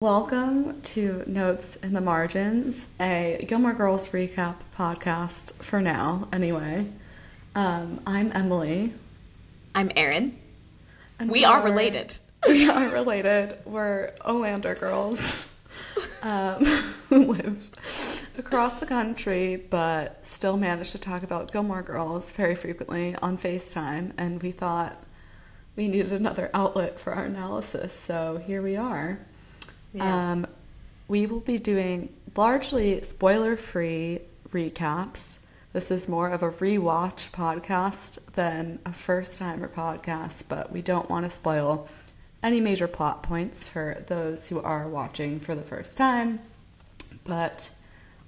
Welcome to Notes in the Margins, a Gilmore Girls recap podcast for now, anyway. I'm Emily. I'm Erin. And we are related. We are related. We're Olander girls who live across the country, but still manage to talk about Gilmore Girls very frequently on FaceTime, and we thought we needed another outlet for our analysis, so here we are. Yeah. We will be doing largely spoiler-free recaps. This is more of a rewatch podcast than a first-timer podcast, but we don't want to spoil any major plot points for those who are watching for the first time. But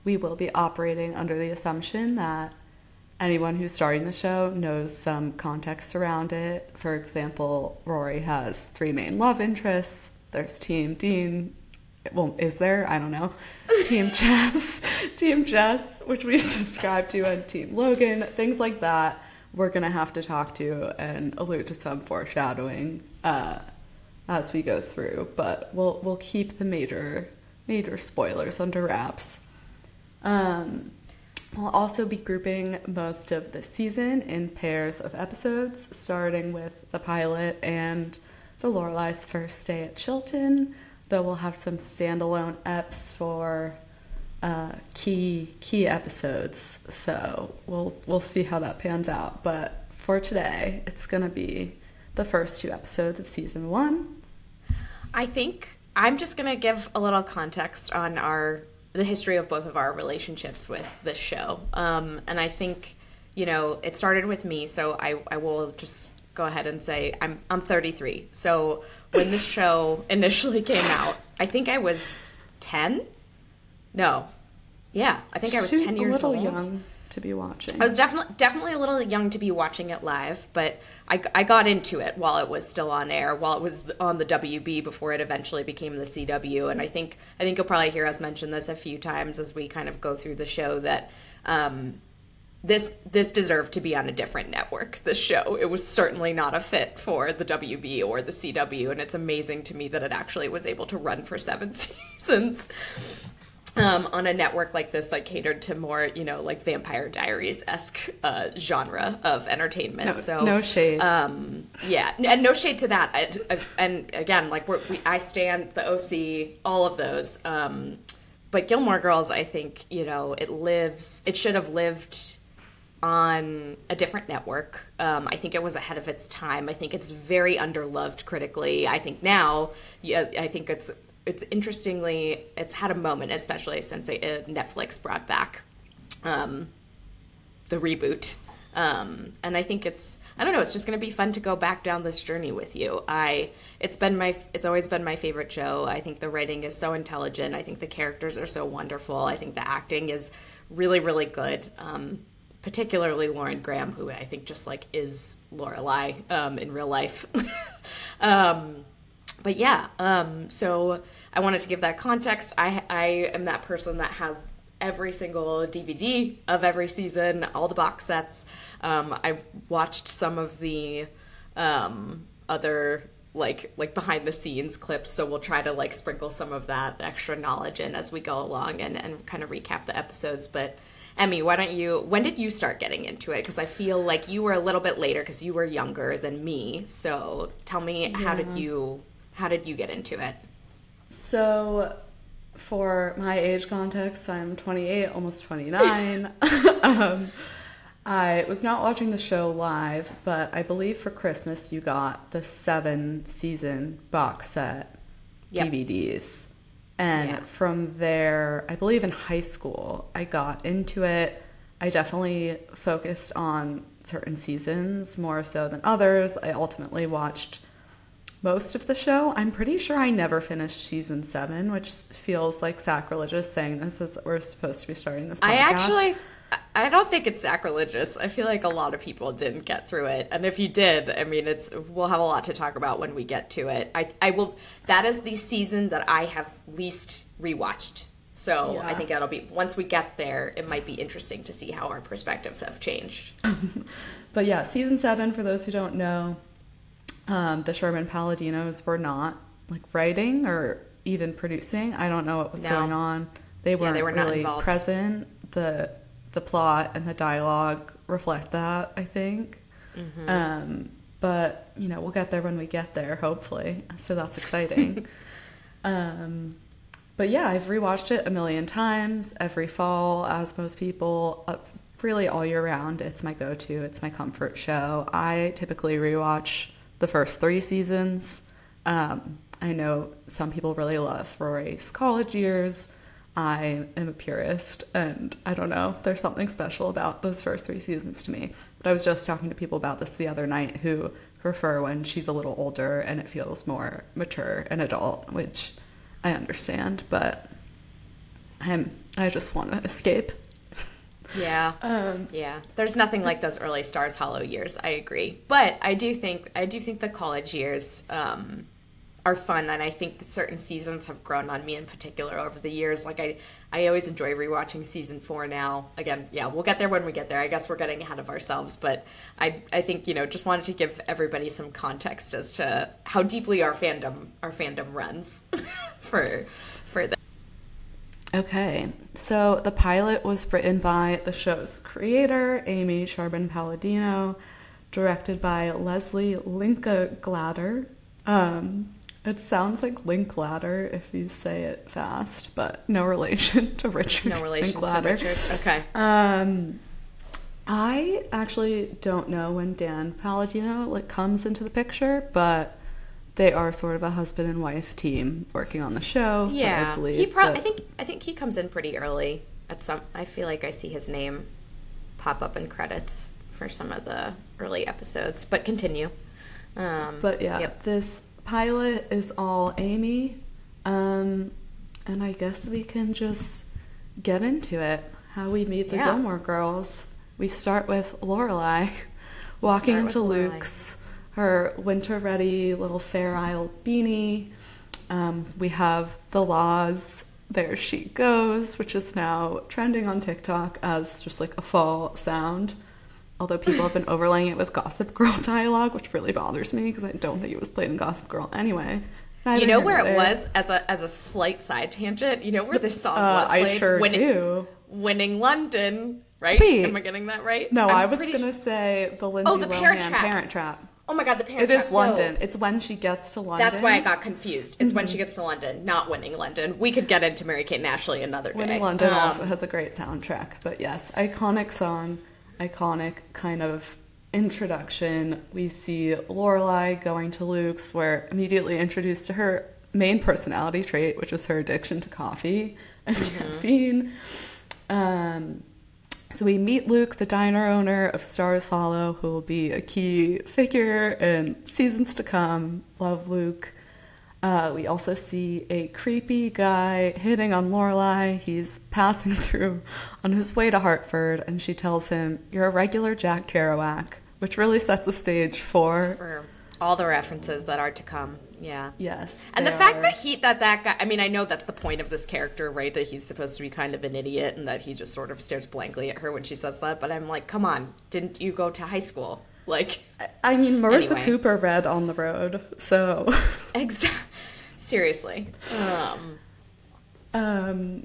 we will be operating under the assumption that anyone who's starting the show knows some context around it. For example, Rory has three main love interests. There's Team Dean. Well, is there? I don't know. Team Jess. Team Jess, which we subscribe to, and Team Logan. Things like that we're going to have to talk to and allude to some foreshadowing as we go through. But we'll keep the major spoilers under wraps. We'll also be grouping most of the season in pairs of episodes, starting with the pilot and the Lorelai's first day at Chilton, though we'll have some standalone eps for key episodes. So we'll see how that pans out. But for today, it's gonna be the first two episodes of season one. I think I'm just gonna give a little context on the history of both of our relationships with this show. And I think, you know, it started with me, so I will just go ahead and say I'm 33. So when this show initially came out, I think I was 10. No, yeah, I think I was 10 years old. A little young to be watching. I was definitely a little young to be watching it live, but I got into it while it was still on air, while it was on the WB before it eventually became the CW. And I think you'll probably hear us mention this a few times as we kind of go through the show that This deserved to be on a different network, this show. It was certainly not a fit for the WB or the CW, and it's amazing to me that it actually was able to run for 7 seasons on a network like this, like catered to more, you know, like Vampire Diaries-esque genre of entertainment. No shade. Yeah, and no shade to that. And again, like I stand the OC, all of those. But Gilmore Girls, I think, you know, it should have lived on a different network. I think it was ahead of its time. I think it's very underloved critically. I think now, I think it's interestingly, it's had a moment, especially since Netflix brought back the reboot. And I think I don't know, it's just going to be fun to go back down this journey with you. It's always been my favorite show. I think the writing is so intelligent. I think the characters are so wonderful. I think the acting is really, really good. Particularly Lauren Graham, who I think just like is Lorelai, in real life. But yeah, so I wanted to give that context. I am that person that has every single DVD of every season, all the box sets. I've watched some of the other like behind the scenes clips, so we'll try to like sprinkle some of that extra knowledge in as we go along and kind of recap the episodes. But Emmy, when did you start getting into it? Because I feel like you were a little bit later because you were younger than me. So tell me, yeah. How did you get into it? So for my age context, I'm 28, almost 29. I was not watching the show live, but I believe for Christmas you got the 7-season box set, yep, DVDs. And yeah, from there, I believe in high school, I got into it. I definitely focused on certain seasons more so than others. I ultimately watched most of the show. I'm pretty sure I never finished season 7, which feels like sacrilegious saying this as we're supposed to be starting this podcast. I don't think it's sacrilegious. I feel like a lot of people didn't get through it. And if you did, I mean, we'll have a lot to talk about when we get to it. That is the season that I have least rewatched. So yeah, I think that'll be, once we get there, it might be interesting to see how our perspectives have changed. But yeah, season 7, for those who don't know, the Sherman-Palladinos were not like writing or even producing. I don't know what was going on. They weren't really present. The plot and the dialogue reflect that, I think. Mm-hmm. But, you know, we'll get there when we get there, hopefully. So that's exciting. But yeah, I've rewatched it a million times every fall, as most people. Really all year round, it's my go-to. It's my comfort show. I typically rewatch the first 3 seasons. I know some people really love Rory's college years. I am a purist, and I don't know. There's something special about those first 3 seasons to me. But I was just talking to people about this the other night who prefer when she's a little older and it feels more mature and adult, which I understand, but I just want to escape. Yeah. There's nothing like those early Stars Hollow years. I agree. But I do think the college years are fun, and I think certain seasons have grown on me in particular over the years. Like I always enjoy rewatching season 4 now. Again, yeah, we'll get there when we get there. I guess we're getting ahead of ourselves, but I think, you know, just wanted to give everybody some context as to how deeply our fandom runs for this. Okay, so the pilot was written by the show's creator, Amy Sherman-Palladino, directed by Leslie Linklater. It sounds like Linklater if you say it fast, but no relation to Richard. No relation Linklater. To Richard, okay. I actually don't know when Dan Palladino comes into the picture, but... They are sort of a husband and wife team working on the show. Yeah, I think he comes in pretty early. I feel like I see his name pop up in credits for some of the early episodes. But continue. This pilot is all Amy, and I guess we can just get into it. How we meet the Gilmore Girls. We start with Lorelai walking into Luke's. Her winter-ready little Fair Isle beanie. We have the Laws, There She Goes, which is now trending on TikTok as just like a fall sound. Although people have been overlaying it with Gossip Girl dialogue, which really bothers me because I don't think it was played in Gossip Girl anyway. You know where it was, as a slight side tangent? You know where this song was played? I sure do. Winning London, right? Wait, am I getting that right? No, I was going to say the Lindsay Lohan Parent Trap. Oh my God, the Parent Trap. It is London. It's when she gets to London. That's why I got confused. It's when she gets to London, not Winning London. We could get into Mary-Kate and Ashley another day. Winning London also has a great soundtrack. But yes, iconic song, iconic kind of introduction. We see Lorelai going to Luke's. We're immediately introduced to her main personality trait, which is her addiction to coffee and caffeine. So we meet Luke, the diner owner of Stars Hollow, who will be a key figure in seasons to come. Love Luke. We also see a creepy guy hitting on Lorelai. He's passing through on his way to Hartford, and she tells him, "You're a regular Jack Kerouac," which really sets the stage for all the references that are to come. Yeah. Yes. And the fact that that guy, I mean, I know that's the point of this character, right? That he's supposed to be kind of an idiot and that he just sort of stares blankly at her when she says that. But I'm like, come on, didn't you go to high school? Like, I mean, Marissa Cooper read On the Road, so. Exactly. Seriously. And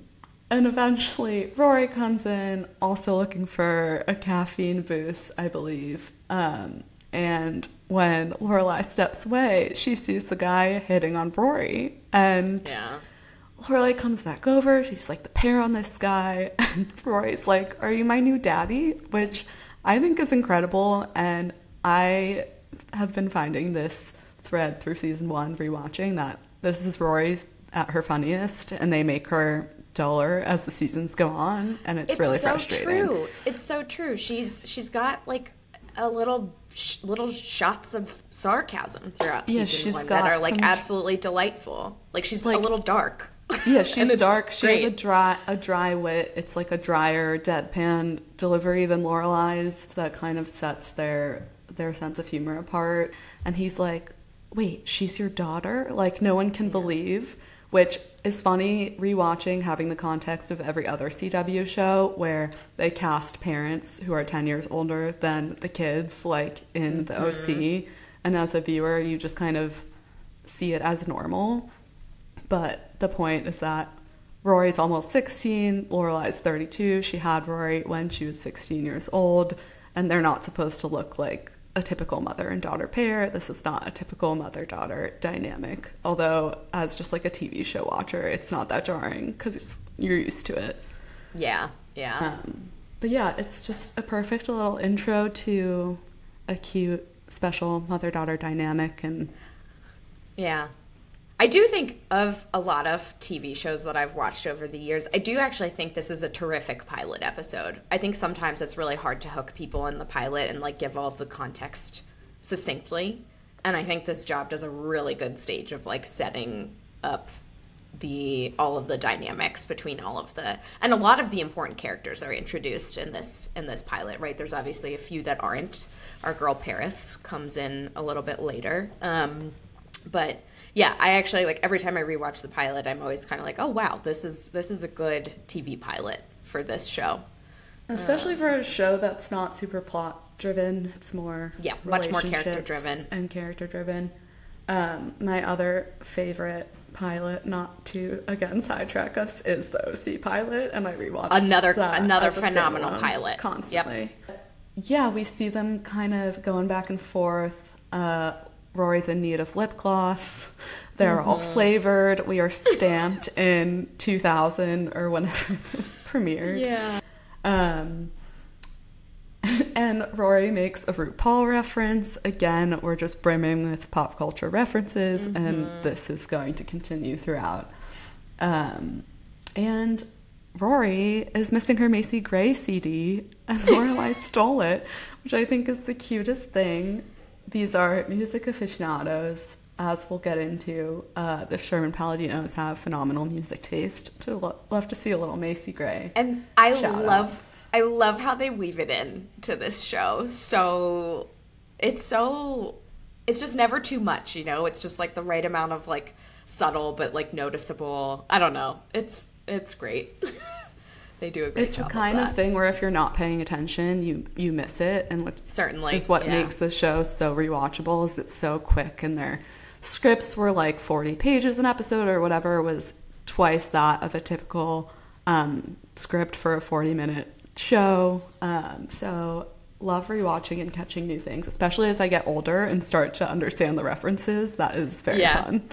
eventually Rory comes in, also looking for a caffeine boost, I believe. And when Lorelai steps away, she sees the guy hitting on Rory. And Lorelai comes back over. She's like, the pair on this guy. And Rory's like, are you my new daddy? Which I think is incredible. And I have been finding this thread through season 1, rewatching, that this is Rory's at her funniest. And they make her duller as the seasons go on. And it's really so frustrating. It's so true. She's got like a little shots of sarcasm throughout season 1 that are like absolutely delightful. Like she's like, a little dark. Yeah, she's dark. She has a dry wit. It's like a drier deadpan delivery than Lorelai's that kind of sets their sense of humor apart. And he's like, "Wait, she's your daughter?" Like no one can believe, which is funny rewatching, having the context of every other CW show where they cast parents who are 10 years older than the kids, like in The OC. And as a viewer, you just kind of see it as normal. But the point is that Rory's almost 16, Lorelai's 32. She had Rory when she was 16 years old, and they're not supposed to look like a typical mother and daughter pair. This is not a typical mother-daughter dynamic, although as just like a TV show watcher, it's not that jarring because you're used to it. Yeah. But yeah, it's just a perfect little intro to a cute, special mother-daughter dynamic. And yeah, I do think of a lot of TV shows that I've watched over the years, I do actually think this is a terrific pilot episode. I think sometimes it's really hard to hook people in the pilot and like give all of the context succinctly. And I think this job does a really good stage of like setting up all of the dynamics between all of the, and a lot of the important characters are introduced in this pilot, right? There's obviously a few that aren't. Our girl Paris comes in a little bit later. But yeah, I actually, like, every time I rewatch the pilot, I'm always kind of like, oh, wow, this is a good TV pilot for this show. Especially for a show that's not super plot-driven. It's more much more character-driven. And character-driven. My other favorite pilot, not to, again, sidetrack us, is the OC pilot, and I rewatched another phenomenal pilot. Constantly. Yep. Yeah, we see them kind of going back and forth. Rory's in need of lip gloss. They're all flavored. We are stamped in 2000 or whenever this premiered. Yeah. And Rory makes a RuPaul reference. Again, we're just brimming with pop culture references, and this is going to continue throughout. And Rory is missing her Macy Gray CD, and Lorelai stole it, which I think is the cutest thing. These are music aficionados, as we'll get into. The Sherman-Paladinos have phenomenal music taste. Love to see a little Macy Gray. And I love how they weave it in to this show. So it's just never too much, you know? It's just like the right amount of like subtle but like noticeable. I don't know. It's great. They do a great job. It's the kind of thing where if you're not paying attention, you miss it, and which certainly is what makes the show so rewatchable. Is it's so quick, and their scripts were like 40 pages an episode or whatever, was twice that of a typical script for a 40-minute show. So love rewatching and catching new things, especially as I get older and start to understand the references. That is very fun.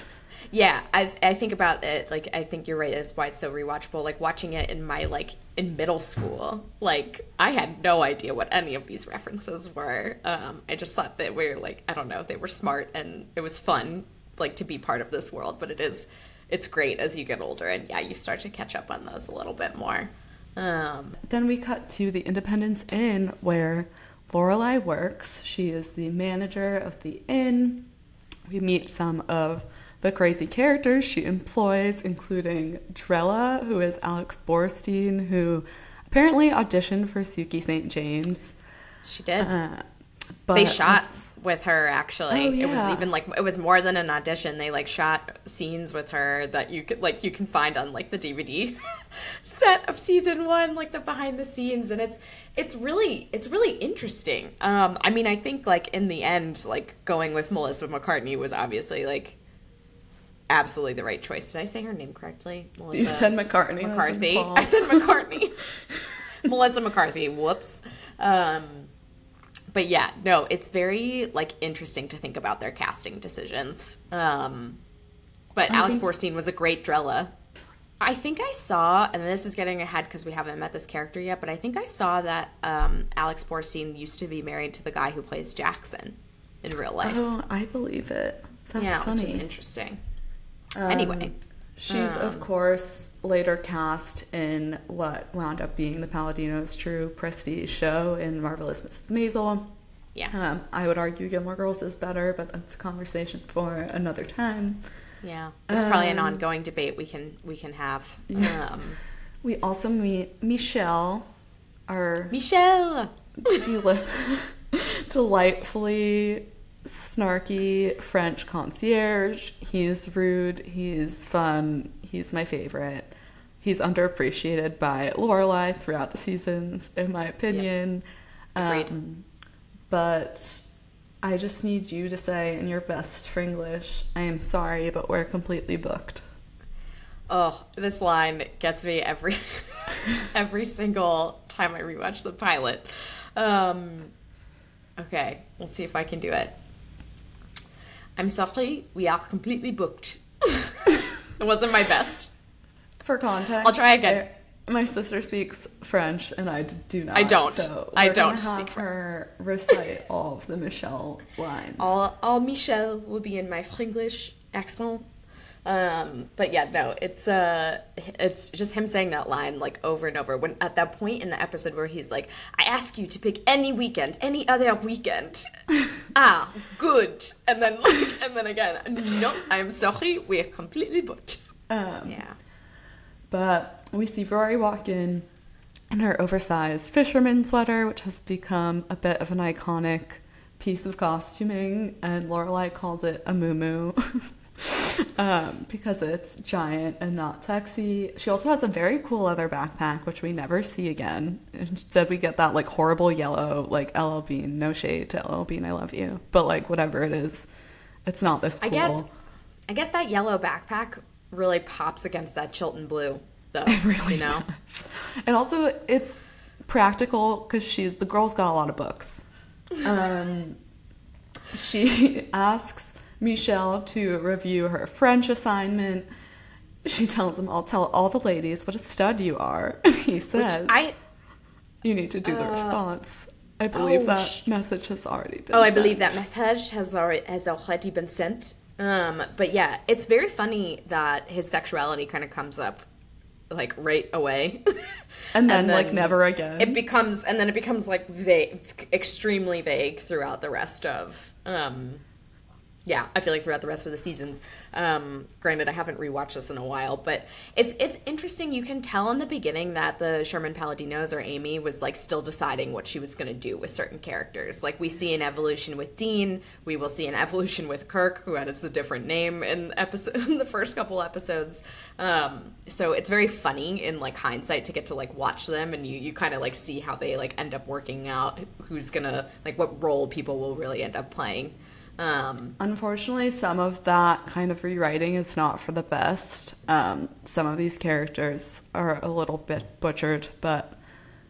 Yeah, I think about it, like, I think you're right, that's why it's so rewatchable. Like, watching it in my, like, in middle school, like, I had no idea what any of these references were. I just thought that we were, like, I don't know, they were smart, and it was fun, like, to be part of this world. But it's great as you get older, and, yeah, you start to catch up on those a little bit more. Then we cut to the Independence Inn, where Lorelai works. She is the manager of the inn. We meet some of the crazy characters she employs, including Drella, who is Alex Borstein, who apparently auditioned for Suki St. James. She did. But they shot with her, actually. Oh, yeah. It was even like, it was more than an audition. They like shot scenes with her that you can find on like the DVD set of season one, like the behind the scenes, and it's really interesting. I mean, I think like in the end, like going with Melissa McCarthy was obviously like absolutely the right choice. Did I say her name correctly? Melissa. You said McCarthy. I said McCarthy. Melissa McCarthy. Whoops. But yeah, no, it's very like interesting to think about their casting decisions. But Alex Borstein was a great Drella. I think I saw, and this is getting ahead because we haven't met this character yet, but I think I saw that Alex Borstein used to be married to the guy who plays Jackson in real life. Oh, I believe it. That's funny. Which is interesting. Anyway, she's of course later cast in what wound up being the Palladino's true prestige show in Marvelous Mrs. Maisel. Yeah, I would argue Gilmore Girls is better, but that's a conversation for another time. Yeah, it's probably an ongoing debate we can have. Yeah. We also meet Michelle, our delightfully snarky French concierge. He's rude, he's fun, he's my favorite. He's underappreciated by Lorelai throughout the seasons, in my opinion. Yep. But I just need you to say in your best Fringlish, I am sorry, but we're completely booked. Oh, this line gets me every every single time I rewatch the pilot. Okay, let's see if I can do it. I'm sorry, we are completely booked. It wasn't my best. For context, I'll try again. My sister speaks French, and I do not. I don't. So I don't speak French. Have her recite all of the Michelle lines. All Michelle will be in my English accent. But yeah, no, it's just him saying that line like over and over. When at that point in the episode where he's like, "I ask you to pick any weekend, any other weekend." Ah, good. And then like, and then again, no, I'm sorry, we're completely booked. Yeah. But we see Rory walk in her oversized fisherman sweater, which has become a bit of an iconic piece of costuming, and Lorelai calls it a muumuu. Because it's giant and not sexy. She also has a very cool leather backpack, which we never see again. Instead, we get that like horrible yellow, like LL Bean. No shade to LL Bean, I love you, but like whatever it is, it's not this cool. I guess that yellow backpack really pops against that Chilton blue, though. It really does. And also, it's practical because the girl's got a lot of books. She asks Michelle to review her French assignment. She tells him, I'll tell all the ladies what a stud you are. And he says, you need to do the response. I believe that message has already been sent. I believe that message has already been sent. But yeah, it's very funny that his sexuality kind of comes up like right away. and then like never again. It becomes like vague, extremely vague throughout the rest of... Yeah, I feel like throughout the rest of the seasons. Granted, I haven't rewatched this in a while, but it's interesting. You can tell in the beginning that the Sherman-Palladinos or Amy was like still deciding what she was going to do with certain characters. Like we see an evolution with Dean. We will see an evolution with Kirk, who had a different name in the first couple episodes. So it's very funny in like hindsight to get to like watch them and you kind of like see how they like end up working out who's gonna like what role people will really end up playing. Unfortunately, some of that kind of rewriting is not for the best. Some of these characters are a little bit butchered, but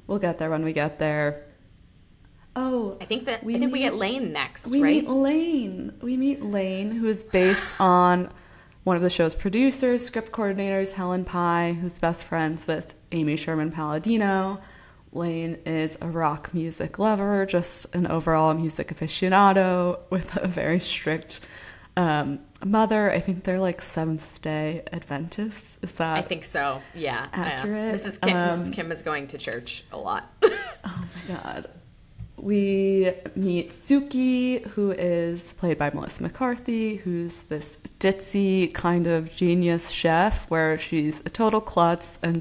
we'll get there when we get there. Oh, I think we get Lane next. We meet Lane, who is based on one of the show's producers, script coordinators, Helen Pye, who's best friends with Amy Sherman-Palladino. Lane is a rock music lover, just an overall music aficionado with a very strict mother. I think they're like Seventh-day Adventists. Is that? I think so. Yeah. Accurate. Mrs. Kim is going to church a lot. Oh my God. We meet Suki, who is played by Melissa McCarthy, who's this ditzy kind of genius chef where she's a total klutz and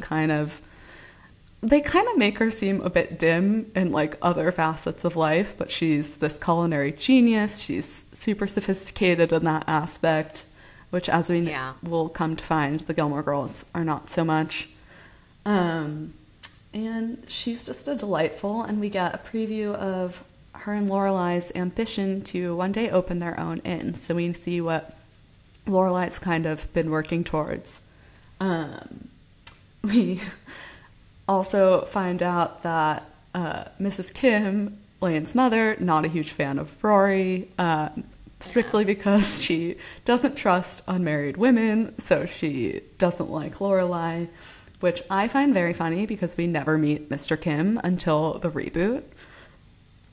They kind of make her seem a bit dim in like other facets of life, but she's this culinary genius. She's super sophisticated in that aspect, which as we will come to find, the Gilmore Girls are not so much. And she's just a delightful, and we get a preview of her and Lorelai's ambition to one day open their own inn. So we see what Lorelai's kind of been working towards. We also find out that Mrs. Kim, Lane's mother, not a huge fan of Rory, strictly because she doesn't trust unmarried women, so she doesn't like Lorelai, which I find very funny because we never meet Mr. Kim until the reboot.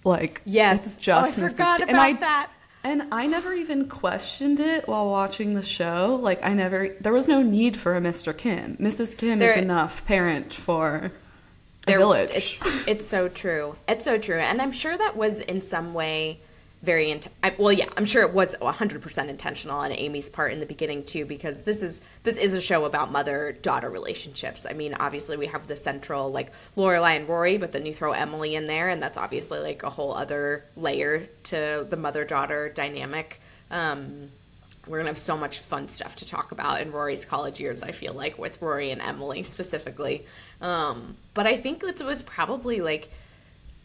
Like, yes, it's just Mrs. Kim. I forgot about that. And I never even questioned it while watching the show. Like, there was no need for a Mr. Kim. Mrs. Kim is enough parent for a village. It's so true. It's so true. And I'm sure that was in some way I'm sure it was 100% intentional on Amy's part in the beginning too, because this is a show about mother-daughter relationships. I mean, obviously we have the central like Lorelai and Rory, but then you throw Emily in there, and that's obviously like a whole other layer to the mother-daughter dynamic. We're gonna have so much fun stuff to talk about in Rory's college years, I feel like, with Rory and Emily specifically. But I think it was probably like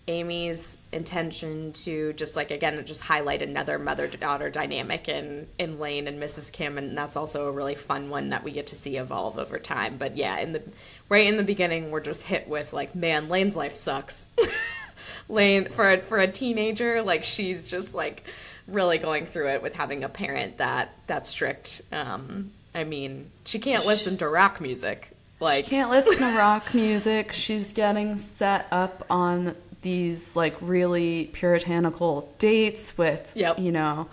Amy's intention to just, like, again, just highlight another mother-daughter dynamic in Lane and Mrs. Kim, and that's also a really fun one that we get to see evolve over time. But yeah, right in the beginning, we're just hit with, like, man, Lane's life sucks. Lane, for a teenager, like, she's just, like, really going through it with having a parent that's strict. I mean, she can't listen to rock music. Like, she can't listen to rock music. She's getting set up on these, like, really puritanical dates with, yep, you know,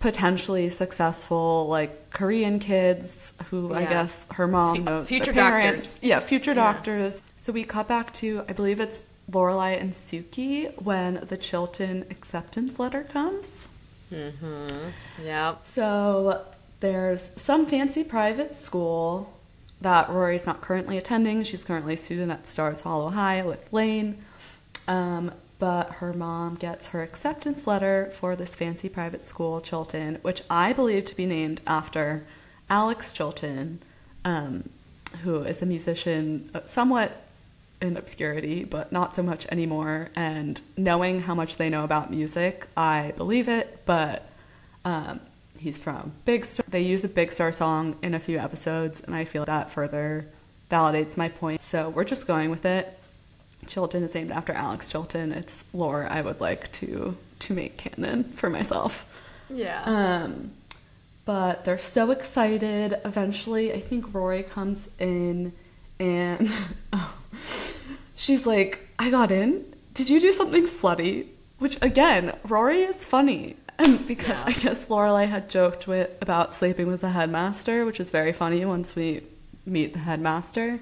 potentially successful, like, Korean kids who, yeah, I guess her mom knows future doctors. Yeah, future doctors. So we cut back to, I believe it's Lorelai and Suki when the Chilton acceptance letter comes. Mm-hmm. Yeah. So there's some fancy private school that Rory's not currently attending. She's currently a student at Stars Hollow High with Lane. But her mom gets her acceptance letter for this fancy private school, Chilton, which I believe to be named after Alex Chilton, who is a musician somewhat in obscurity, but not so much anymore. And knowing how much they know about music, I believe it, but he's from Big Star. They use a Big Star song in a few episodes, and I feel that further validates my point. So we're just going with it. Chilton is named after Alex Chilton. It's lore I would like to make canon for myself. Yeah. But they're so excited. Eventually, I think Rory comes in and she's like, I got in. Did you do something slutty? Which, again, Rory is funny. And because I guess Lorelai had joked about sleeping with the headmaster, which is very funny once we meet the headmaster.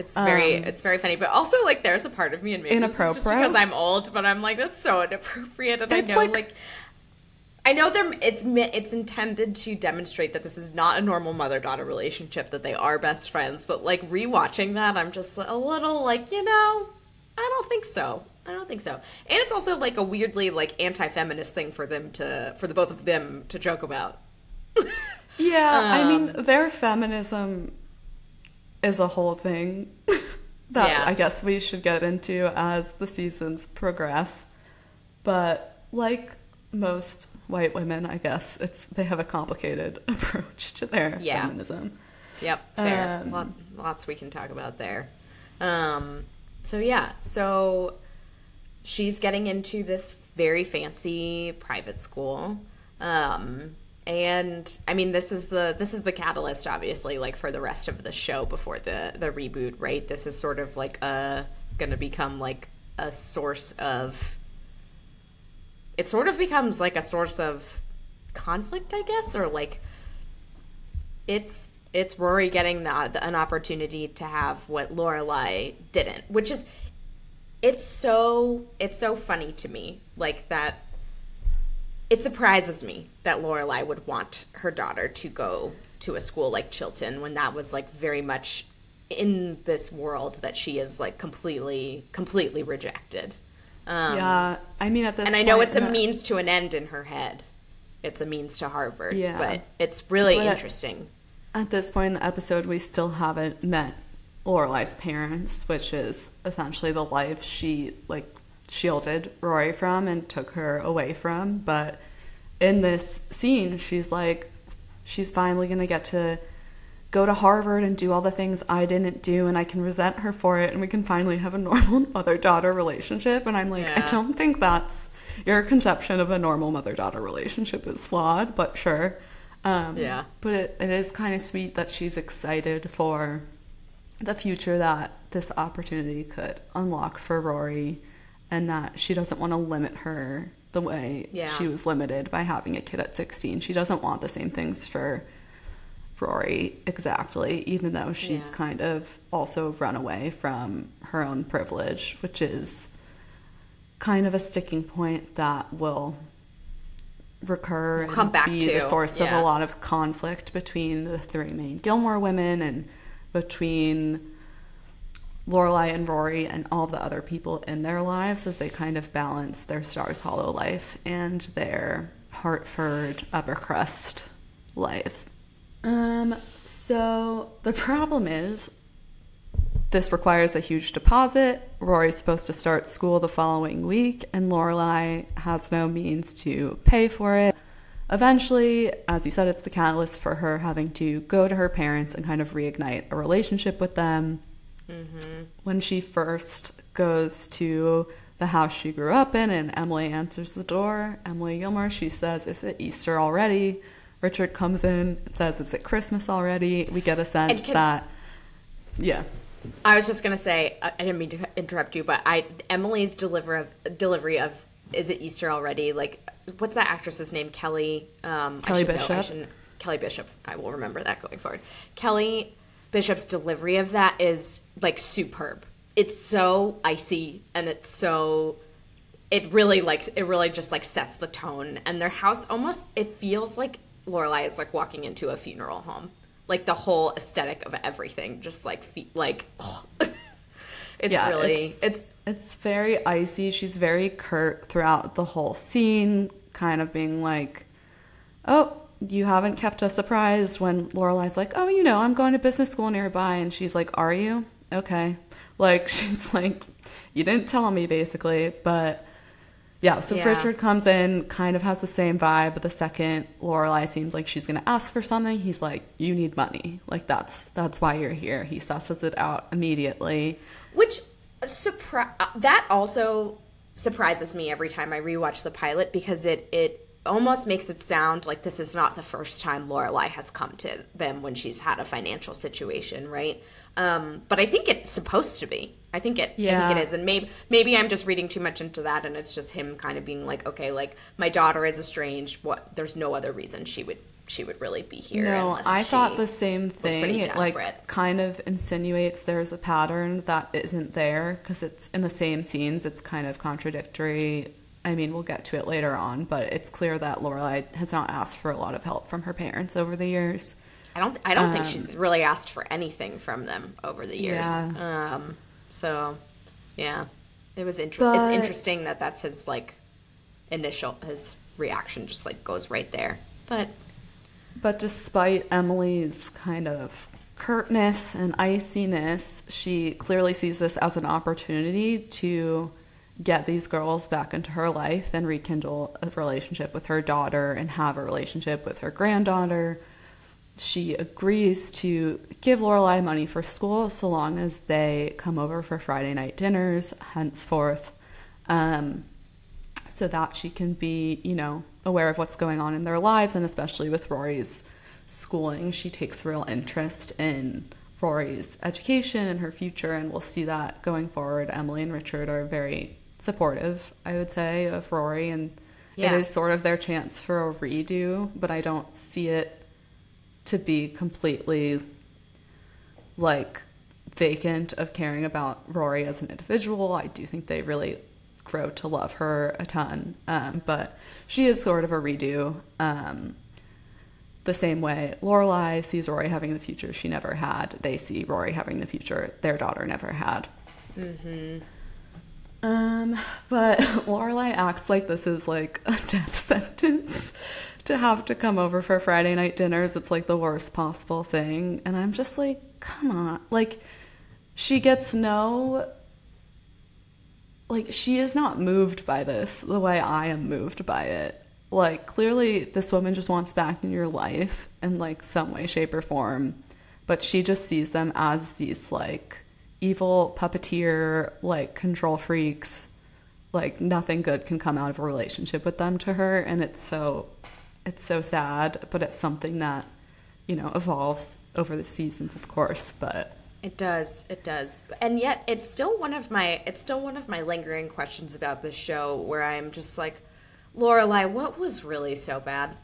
It's very funny, but also, like, there's a part of me, and maybe it's just because I'm old, but I'm like, that's so inappropriate, and it's, I know, like, I know it's intended to demonstrate that this is not a normal mother-daughter relationship, that they are best friends, but, like, rewatching that, I'm just a little like, you know, I don't think so. And it's also, like, a weirdly, like, anti-feminist thing for the both of them to joke about. Yeah, I mean, their feminism is a whole thing that I guess we should get into as the seasons progress. But like most white women, I guess they have a complicated approach to their feminism. Yep, fair. Lots we can talk about there. So she's getting into this very fancy private school. And I mean, this is the catalyst, obviously, like, for the rest of the show before the reboot, right? This is sort of like becomes like a source of conflict, I guess, or like it's Rory getting an opportunity to have what Lorelai didn't, which is it's so funny to me, like, that. It surprises me that Lorelai would want her daughter to go to a school like Chilton when that was, like, very much in this world that she is, like, completely rejected. I mean, at this point... And I know it's a means to an end in her head. It's a means to Harvard. Yeah. But it's really interesting. At this point in the episode, we still haven't met Lorelai's parents, which is essentially the life she, like, shielded Rory from and took her away from. But in this scene, she's like, she's finally gonna get to go to Harvard and do all the things I didn't do, and I can resent her for it, and we can finally have a normal mother-daughter relationship. And I'm like, I don't think that's your conception of a normal mother-daughter relationship is flawed, but sure. But it is kind of sweet that she's excited for the future that this opportunity could unlock for Rory, and that she doesn't want to limit her the way she was limited by having a kid at 16. She doesn't want the same things for Rory, exactly, even though she's kind of also run away from her own privilege, which is kind of a sticking point that will recur and be the source of a lot of conflict between the three main Gilmore women and between Lorelai and Rory and all the other people in their lives as they kind of balance their Stars Hollow life and their Hartford upper crust lives. So the problem is This requires a huge deposit. Rory's supposed to start school the following week, and Lorelai has no means to pay for it. Eventually, as you said, it's the catalyst for her having to go to her parents and kind of reignite a relationship with them. Mm-hmm. When she first goes to the house she grew up in and Emily answers the door, Emily Gilmore, she says, "Is it Easter already?" Richard comes in and says, "Is it Christmas already?" We get a sense that... Yeah. I was just going to say, I didn't mean to interrupt you, but Emily's delivery of "Is it Easter already?" like, what's that actress's name? Kelly Bishop. Kelly Bishop. I will remember that going forward. Kelly Bishop's delivery of that is, like, superb. It's so icy, and it's so... It really just sets the tone. And their house almost... It feels like Lorelai is, like, walking into a funeral home. Like, the whole aesthetic of everything. Just, like, oh. It's very icy. She's very Kirk throughout the whole scene, kind of being like, "Oh, you haven't kept us surprised," when Lorelai's like, "Oh, you know, I'm going to business school nearby." And she's like, "Are you? Okay." Like, she's like, "You didn't tell me," basically. But yeah, so Richard comes in, kind of has the same vibe, but the second Lorelai seems like she's going to ask for something, he's like, "You need money. Like, that's why you're here." He susses it out immediately. Which... that also surprises me every time I rewatch the pilot, because it almost makes it sound like this is not the first time Lorelai has come to them when she's had a financial situation, right? But I think it's supposed to be. I think it is. And maybe I'm just reading too much into that, and it's just him kind of being like, "Okay, like, my daughter is estranged. What? There's no other reason she would really be here." No, I thought the same thing. It like kind of insinuates there's a pattern that isn't there, because it's in the same scenes. It's kind of contradictory. I mean, we'll get to it later on, but it's clear that Lorelai has not asked for a lot of help from her parents over the years. I don't think she's really asked for anything from them over the years. Yeah. It was interesting. It's interesting that that's his like his reaction just like goes right there. But despite Emily's kind of curtness and iciness, she clearly sees this as an opportunity to get these girls back into her life and rekindle a relationship with her daughter and have a relationship with her granddaughter. She agrees to give Lorelai money for school so long as they come over for Friday night dinners henceforth, so that she can be, you know, aware of what's going on in their lives, and especially with Rory's schooling. She takes real interest in Rory's education and her future, and we'll see that going forward. Emily and Richard are very supportive, I would say, of Rory, and it is sort of their chance for a redo, but I don't see it to be completely, like, vacant of caring about Rory as an individual. I do think they really grow to love her a ton, but she is sort of a redo, the same way Lorelai sees Rory having the future she never had. They see Rory having the future their daughter never had. Mm-hmm. But Lorelai acts like this is like a death sentence to have to come over for Friday night dinners. It's like the worst possible thing, and I'm just like, come on. Like, she gets no... Like, she is not moved by this the way I am moved by it. Like, clearly this woman just wants back in your life in, like, some way, shape, or form. But she just sees them as these, like, evil puppeteer, like, control freaks. Like, nothing good can come out of a relationship with them to her. And it's so sad, but it's something that, you know, evolves over the seasons, of course, but... It does. And yet it's still one of my lingering questions about this show, where I'm just like, Lorelai, what was really so bad?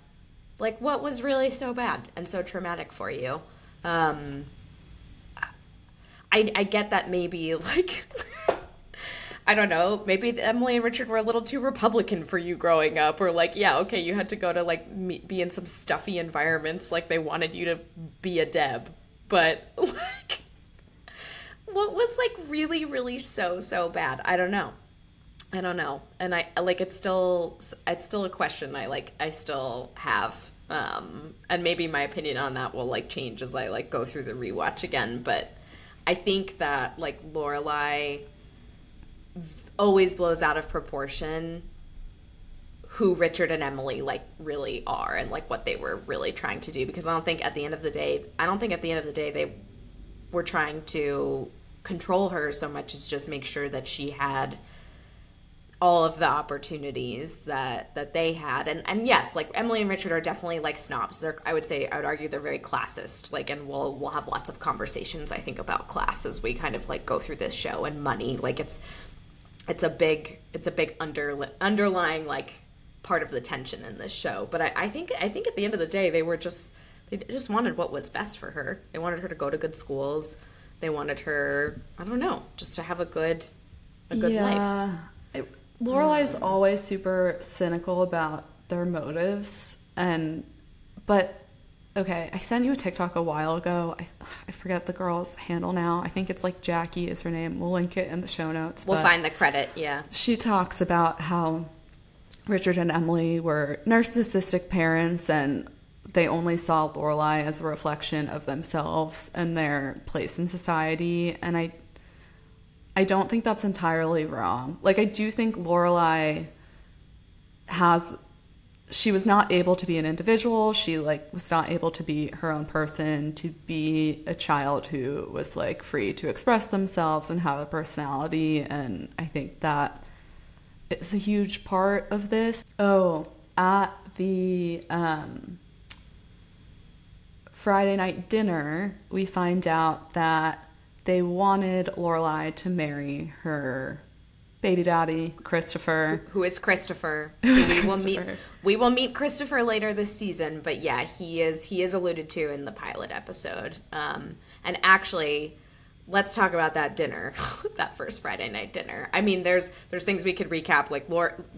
Like, what was really so bad and so traumatic for you? I get that maybe, like, I don't know, maybe Emily and Richard were a little too Republican for you growing up, or like, yeah, okay, you had to go to, like, be in some stuffy environments, like they wanted you to be a Deb, but, like... What was, like, really, really so bad? I don't know. And I, like, it's still a question I still have. And maybe my opinion on that will, like, change as I, like, go through the rewatch again. But I think that, like, Lorelai always blows out of proportion who Richard and Emily, like, really are and, like, what they were really trying to do. Because I don't think at the end of the day they were trying to control her so much as just make sure that she had all of the opportunities that they had. And yes, like, Emily and Richard are definitely, like, snobs. I would argue they're very classist, like, and we'll have lots of conversations, I think, about class as we kind of, like, go through this show, and money. Like, it's a big underlying, like, part of the tension in this show. But I think at the end of the day, they just wanted what was best for her. They wanted her to go to good schools. They wanted her, I don't know, just to have a good life. Lorelai is always super cynical about their motives, but okay, I sent you a TikTok a while ago. I forget the girl's handle now. I think it's like Jackie is her name. We'll link it in the show notes. We'll find the credit, yeah. She talks about how Richard and Emily were narcissistic parents and they only saw Lorelai as a reflection of themselves and their place in society, and I don't think that's entirely wrong. Like, I do think Lorelai she was not able to be an individual. She, like, was not able to be her own person, to be a child who was, like, free to express themselves and have a personality. And I think that it's a huge part of this. Oh, at the Friday night dinner, we find out that they wanted Lorelai to marry her baby daddy, Christopher. Who is Christopher? We will meet Christopher later this season, but yeah, he is alluded to in the pilot episode. And actually, let's talk about that dinner, that first Friday night dinner. I mean, there's things we could recap, like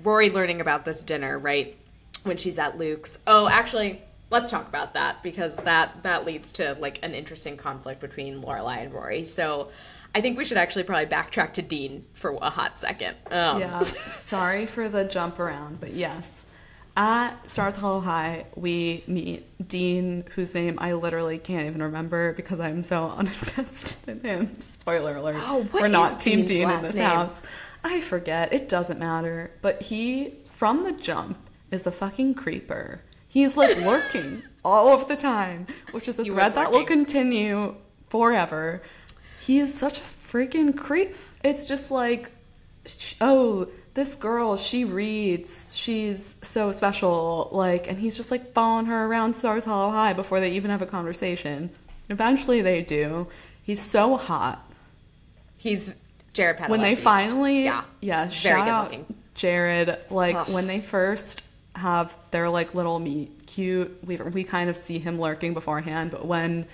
Rory learning about this dinner, right, when she's at Luke's. Oh, actually, let's talk about that, because that leads to, like, an interesting conflict between Lorelai and Rory. So I think we should actually probably backtrack to Dean for a hot second. Yeah, sorry for the jump around, but yes. At Stars Hollow High, we meet Dean, whose name I literally can't even remember because I'm so uninvested in him. Spoiler alert. Oh, we're not Team Dean in this house. I forget. It doesn't matter. But he, from the jump, is a fucking creeper. He's, like, lurking all of the time, which is a thread that will continue forever. He is such a freaking creep. It's just like, oh, this girl, she reads. She's so special. Like, and he's just, like, following her around Stars Hollow High before they even have a conversation. Eventually they do. He's so hot. He's Jared Padalecki. When they finally, very good looking. Jared, like, when they first have their, like, little meet cute, we kind of see him lurking beforehand, but when,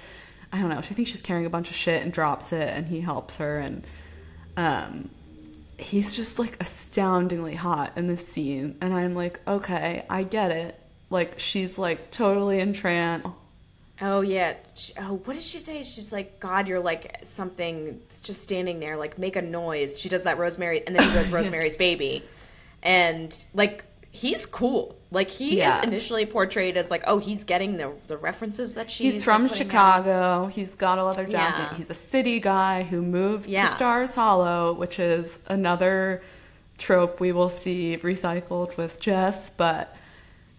I don't know, she thinks she's carrying a bunch of shit and drops it, and he helps her, and he's just, like, astoundingly hot in this scene, and I'm like, okay, I get it. Like, she's, like, totally entranced. Oh, yeah. What does she say? She's like, God, you're like something, just standing there, like, make a noise. She does that Rosemary, and then he goes Rosemary's Baby, and, like, he's cool. Like, he is initially portrayed as, like, oh, he's getting the references that she's... He's from Chicago. Out. He's got a leather jacket. Yeah. He's a city guy who moved to Stars Hollow, which is another trope we will see recycled with Jess. But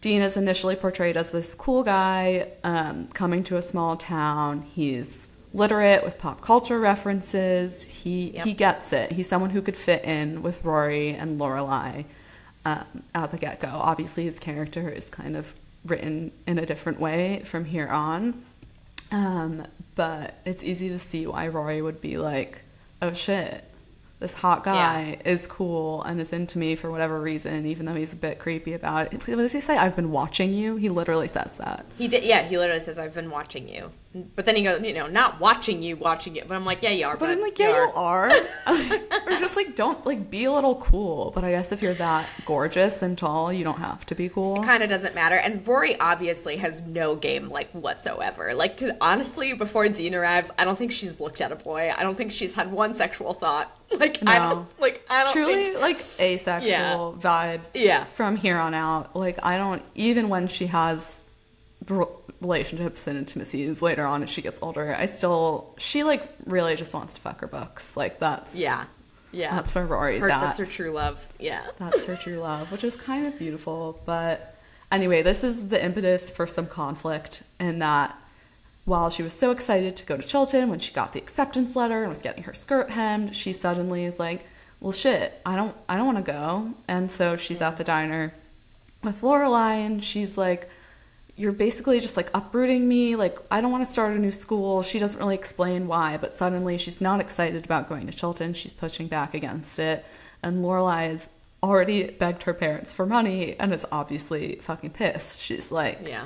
Dean is initially portrayed as this cool guy coming to a small town. He's literate with pop culture references. He gets it. He's someone who could fit in with Rory and Lorelai. At the get-go. Obviously, his character is kind of written in a different way from here on. But it's easy to see why Rory would be like, oh, shit, this hot guy is cool and is into me for whatever reason, even though he's a bit creepy about it. What does he say? I've been watching you? He literally says that. He did. Yeah, he literally says, I've been watching you. But then he goes, you know, not watching you. But I'm like, yeah, you are. But I'm like, yeah, you are. Or just, like, don't, like, be a little cool. But I guess if you're that gorgeous and tall, you don't have to be cool. It kind of doesn't matter. And Rory obviously has no game, like, whatsoever. Like, honestly, before Dean arrives, I don't think she's looked at a boy. I don't think she's had one sexual thought. Like, no. I don't think... like, asexual vibes from here on out. Like, I don't... Even when she has relationships and intimacies later on as she gets older. She like really just wants to fuck her books. Like that's yeah, that's where Rory's at. That's her true love. Yeah, that's her true love, which is kind of beautiful. But anyway, this is the impetus for some conflict in that. While she was so excited to go to Chilton when she got the acceptance letter and was getting her skirt hemmed, she suddenly is like, well, shit, I don't want to go. And so she's at the diner with Lorelai and she's like, you're basically just like uprooting me. Like, I don't want to start a new school. She doesn't really explain why, but suddenly she's not excited about going to Chilton. She's pushing back against it. And Lorelai has already begged her parents for money and is obviously fucking pissed. She's like, yeah.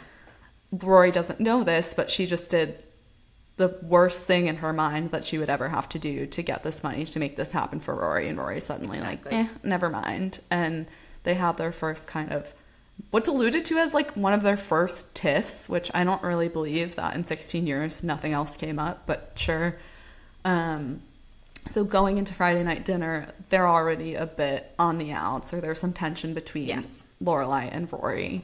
Rory doesn't know this, but she just did the worst thing in her mind that she would ever have to do to get this money to make this happen for Rory. And Rory's suddenly like, never mind. And they have their first kind of what's alluded to as like one of their first tiffs, which I don't really believe that in 16 years nothing else came up, but sure. So going into Friday night dinner, they're already a bit on the outs, or there's some tension between Lorelai and Rory.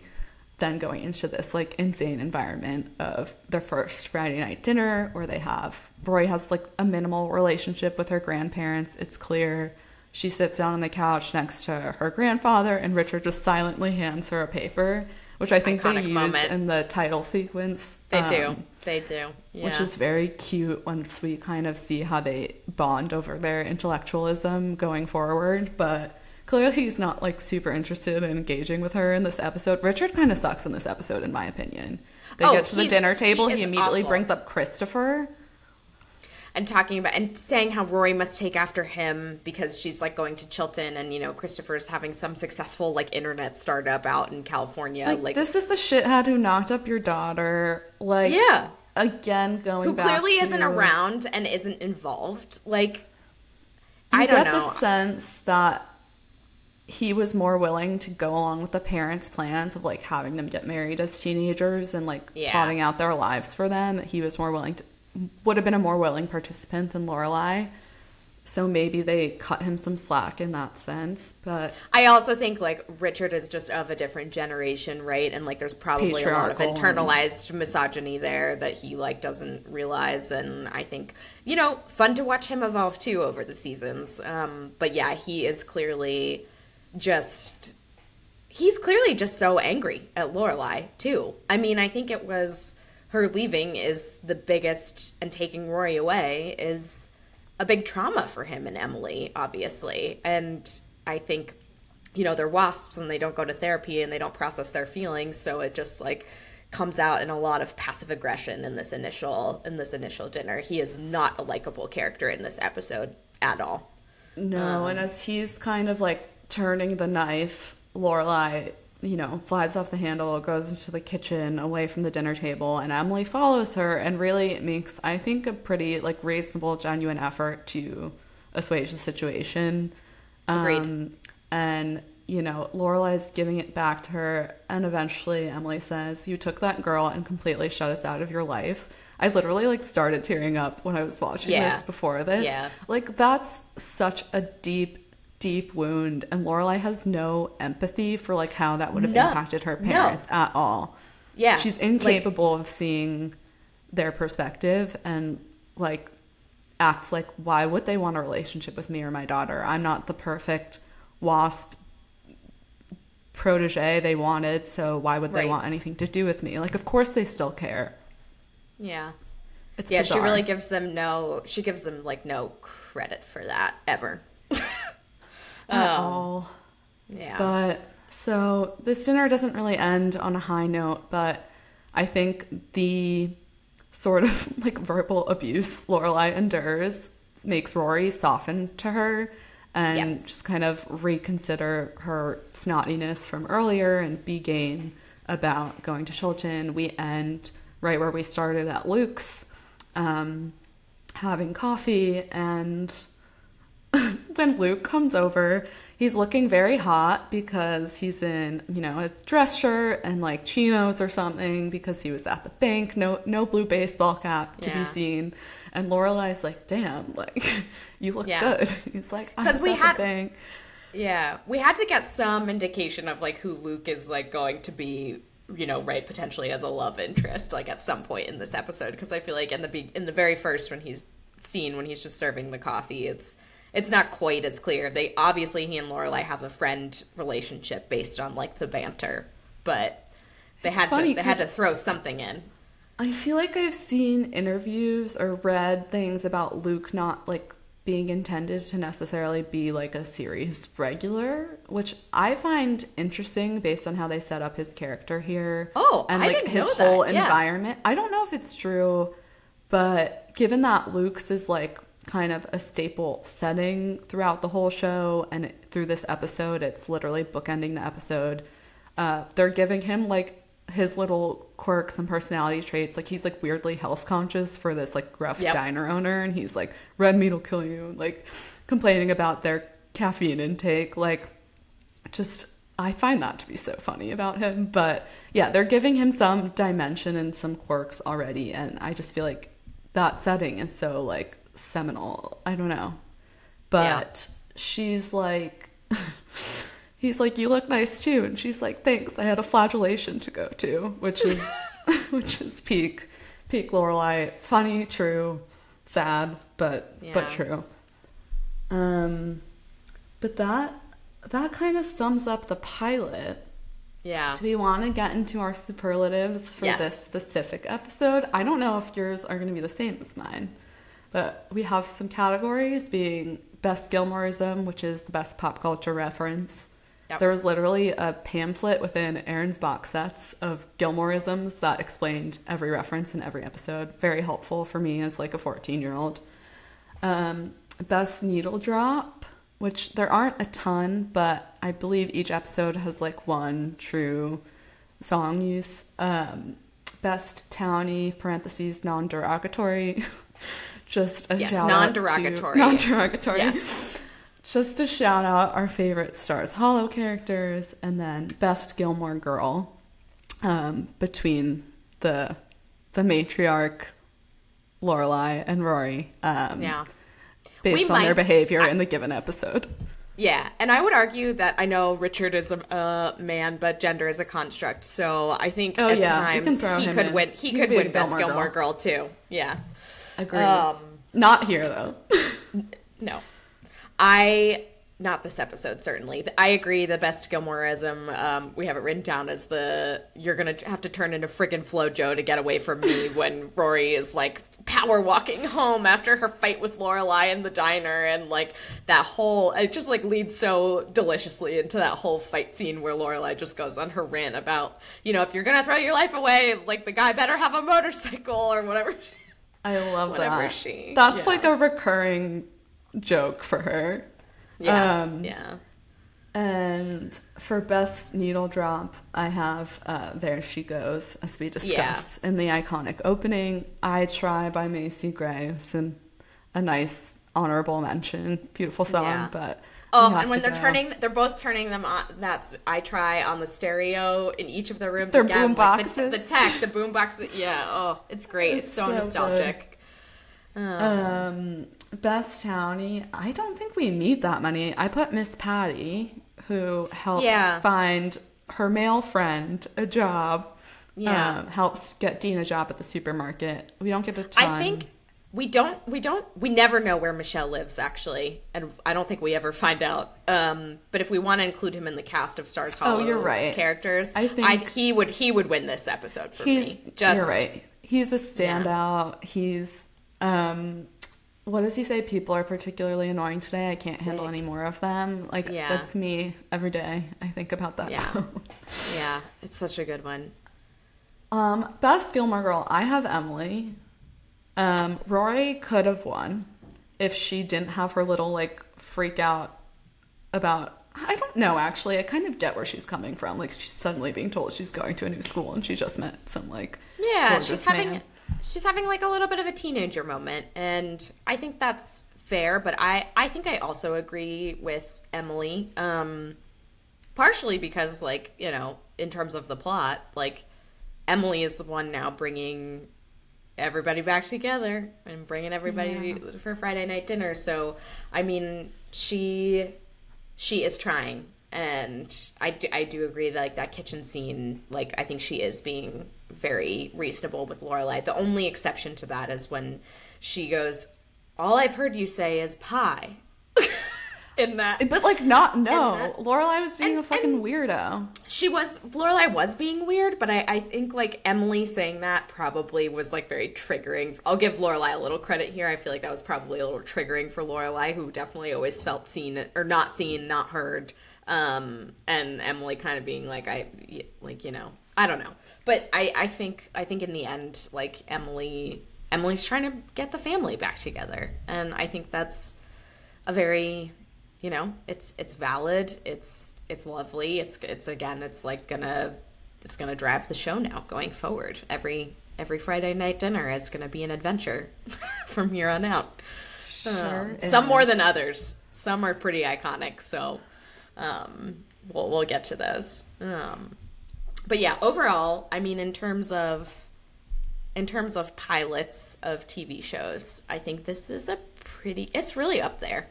Then going into this like insane environment of their first Friday night dinner where they have Rory has like a minimal relationship with her grandparents. It's clear. She sits down on the couch next to her grandfather and Richard just silently hands her a paper, which I think iconic they use moment. In the title sequence. They do. Yeah. Which is very cute once we kind of see how they bond over their intellectualism going forward. But clearly, he's not, like, super interested in engaging with her in this episode. Richard kind of sucks in this episode, in my opinion. They get to the dinner table. He immediately brings up Christopher. And talking about, and saying how Rory must take after him because she's, like, going to Chilton and, you know, Christopher's having some successful, like, internet startup out in California. Like this is the shithead who knocked up your daughter. Like, yeah. Again, going back to... Who clearly isn't around and isn't involved. Like, I don't know. You get the sense that... he was more willing to go along with the parents' plans of, like, having them get married as teenagers and, like, plotting out their lives for them. He was more willing to – would have been a more willing participant than Lorelai. So maybe they cut him some slack in that sense. But I also think, like, Richard is just of a different generation, right? And, like, there's probably a lot of internalized misogyny there that he, like, doesn't realize. And I think, you know, fun to watch him evolve, too, over the seasons. But, yeah, he is clearly – he's clearly just so angry at Lorelai too. I mean, I think it was her leaving is the biggest, and taking Rory away is a big trauma for him and Emily, obviously. And I think, you know, they're WASPs and they don't go to therapy and they don't process their feelings, so it just like comes out in a lot of passive aggression in this initial dinner. He is not a likable character in this episode at all. No, and as he's kind of like turning the knife, Lorelai, you know, flies off the handle, goes into the kitchen away from the dinner table, and Emily follows her and really makes, I think, a pretty like reasonable, genuine effort to assuage the situation. Agreed. And, you know, Lorelai's giving it back to her, and eventually Emily says, "You took that girl and completely shut us out of your life." I literally like started tearing up when I was watching this before this. Yeah. Like, that's such a deep wound, and Lorelai has no empathy for like how that would have impacted her parents at all. Yeah, she's incapable of seeing their perspective, and like acts like, why would they want a relationship with me or my daughter? I'm not the perfect WASP protege they wanted, so why would they want anything to do with me? Like, of course they still care. Yeah, it's bizarre. She really gives them no credit for that ever. At all. Yeah. But so this dinner doesn't really end on a high note, but I think the sort of like verbal abuse Lorelai endures makes Rory soften to her and just kind of reconsider her snottiness from earlier and be game about going to Chilton. We end right where we started at Luke's, having coffee, and when Luke comes over, he's looking very hot because he's in, you know, a dress shirt and like chinos or something because he was at the bank. No blue baseball cap to be seen. And Lorelai's like, "Damn, like you look good." He's like, "I was at the bank." Yeah, we had to get some indication of like who Luke is like going to be you know, Ray potentially as a love interest, like, at some point in this episode, because I feel like in the very first when he's just serving the coffee, it's not quite as clear. They obviously, he and Lorelai have a friend relationship based on, like, the banter, but they had to throw something in. I feel like I've seen interviews or read things about Luke not, like, being intended to necessarily be, like, a series regular, which I find interesting based on how they set up his character here. Oh, and, like, his whole environment. I don't know if it's true, but given that Luke's is, like, kind of a staple setting throughout the whole show, and through this episode, it's literally bookending the episode, they're giving him, like, his little quirks and personality traits. Like, he's, like, weirdly health conscious for this, like, gruff diner owner, and he's like, red meat'll kill you, like, complaining about their caffeine intake. Like, just, I find that to be so funny about him. But yeah, they're giving him some dimension and some quirks already, and I just feel like that setting is so, like, seminal. I don't know, but she's like he's like, you look nice too. And she's like, thanks, I had a flagellation to go to, which is peak Lorelai. Funny, true, sad, but true. But that kind of sums up the pilot. Yeah. Do we want to get into our superlatives for this specific episode? I don't know if yours are going to be the same as mine, but we have some categories being best Gilmoreism, which is the best pop culture reference. Yep. There was literally a pamphlet within Aaron's box sets of Gilmoreisms that explained every reference in every episode. Very helpful for me as, like, a 14-year-old. Best needle drop, which there aren't a ton, but I believe each episode has, like, one true song use. Best townie, parentheses, non-derogatory. Just a shout out to... non-derogatory. Yes. Just to shout out our favorite Stars Hollow characters, and then best Gilmore Girl, between the matriarch, Lorelai and Rory, based on their behavior in the given episode. Yeah, and I would argue that, I know Richard is a man, but gender is a construct, so I think times he could win best Gilmore Girl too. Yeah, agreed. Not here though. No. Not this episode, certainly. I agree, the best Gilmoreism, we have it written down as you're going to have to turn into friggin' Flojo to get away from me when Rory is, like, power walking home after her fight with Lorelai in the diner, and, like, that whole, it just, like, leads so deliciously into that whole fight scene where Lorelai just goes on her rant about, you know, if you're going to throw your life away, like, the guy better have a motorcycle or whatever. I love whatever that. That's, like, a recurring joke for her. And for best needle drop, I have There She Goes, as we discussed in the iconic opening. I Try by Macy Gray. It's a nice honorable mention, beautiful song, but and when they're both turning them on, that's I Try on the stereo in each of their rooms, their boom boxes, like the boom boxes. It's great, it's so nostalgic. Good. Best townie, I don't think we need that many. I put Miss Patty, who helps find her male friend a job, helps get Dean a job at the supermarket. We don't get a ton. I think we never know where Michelle lives, actually, and I don't think we ever find out. But if we want to include him in the cast of Stars Hollow characters, I think he would win this episode for me. You're right. He's a standout. He's what does he say? People are particularly annoying today. I can't handle any more of them. Like, that's me every day. I think about that. Yeah. Yeah. It's such a good one. Best Gilmore Girl, I have Emily. Rory could have won if she didn't have her little, like, freak out about, I don't know, actually. I kind of get where she's coming from. Like, she's suddenly being told she's going to a new school, and she just met some, like, gorgeous man. She's having, like, a little bit of a teenager moment, and I think that's fair, but I think I also agree with Emily, partially because, like, you know, in terms of the plot, like, Emily is the one now bringing everybody back together and bringing everybody for Friday night dinner, so, I mean, she is trying, And I do agree that, like, that kitchen scene, like, I think she is being very reasonable with Lorelai. The only exception to that is when she goes, all I've heard you say is pie. In that. But, like, Lorelai was being a fucking weirdo. Lorelai was being weird, but I think, like, Emily saying that probably was, like, very triggering. I'll give Lorelai a little credit here. I feel like that was probably a little triggering for Lorelai, who definitely always felt seen, or not seen, not heard. And Emily kind of being like, I don't know. But I think in the end, like, Emily's trying to get the family back together. And I think that's a very, it's valid. It's lovely. It's gonna drive the show now going forward. Every Friday night dinner is gonna be an adventure from here on out. Sure. Some more than others. Some are pretty iconic. So, we'll get to those. But yeah, overall, I mean, in terms of pilots of TV shows, I think this is it's really up there.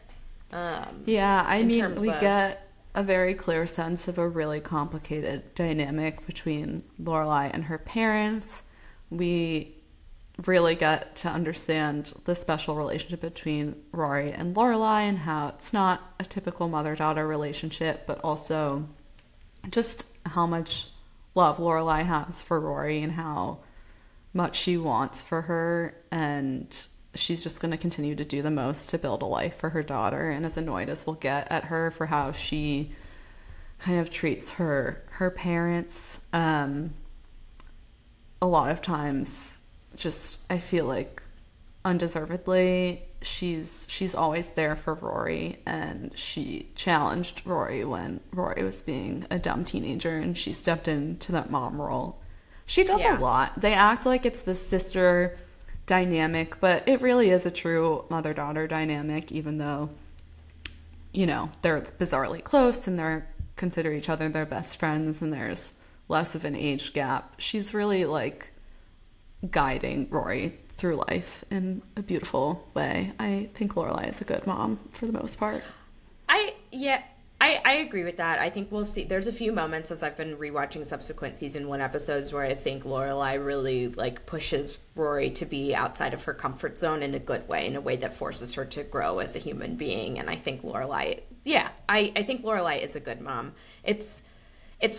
We get a very clear sense of a really complicated dynamic between Lorelai and her parents. We really get to understand the special relationship between Rory and Lorelai and how it's not a typical mother-daughter relationship, but also just how much love Lorelai has for Rory and how much she wants for her, and she's just going to continue to do the most to build a life for her daughter. And as annoyed as we'll get at her for how she kind of treats her parents, a lot of times, just, I feel like undeservedly, she's always there for Rory, and she challenged Rory when Rory was being a dumb teenager, and she stepped into that mom role. She does a lot. They act like it's the sister dynamic, but it really is a true mother-daughter dynamic, even though, they're bizarrely close and they consider each other their best friends, and there's less of an age gap. She's really, like, guiding Rory through life in a beautiful way. I think Lorelai is a good mom for the most part. I agree with that. I think we'll see. There's a few moments as I've been rewatching subsequent season 1 episodes where I think Lorelai really, like, pushes Rory to be outside of her comfort zone in a good way, in a way that forces her to grow as a human being. And I think Lorelai, I think Lorelai is a good mom. It's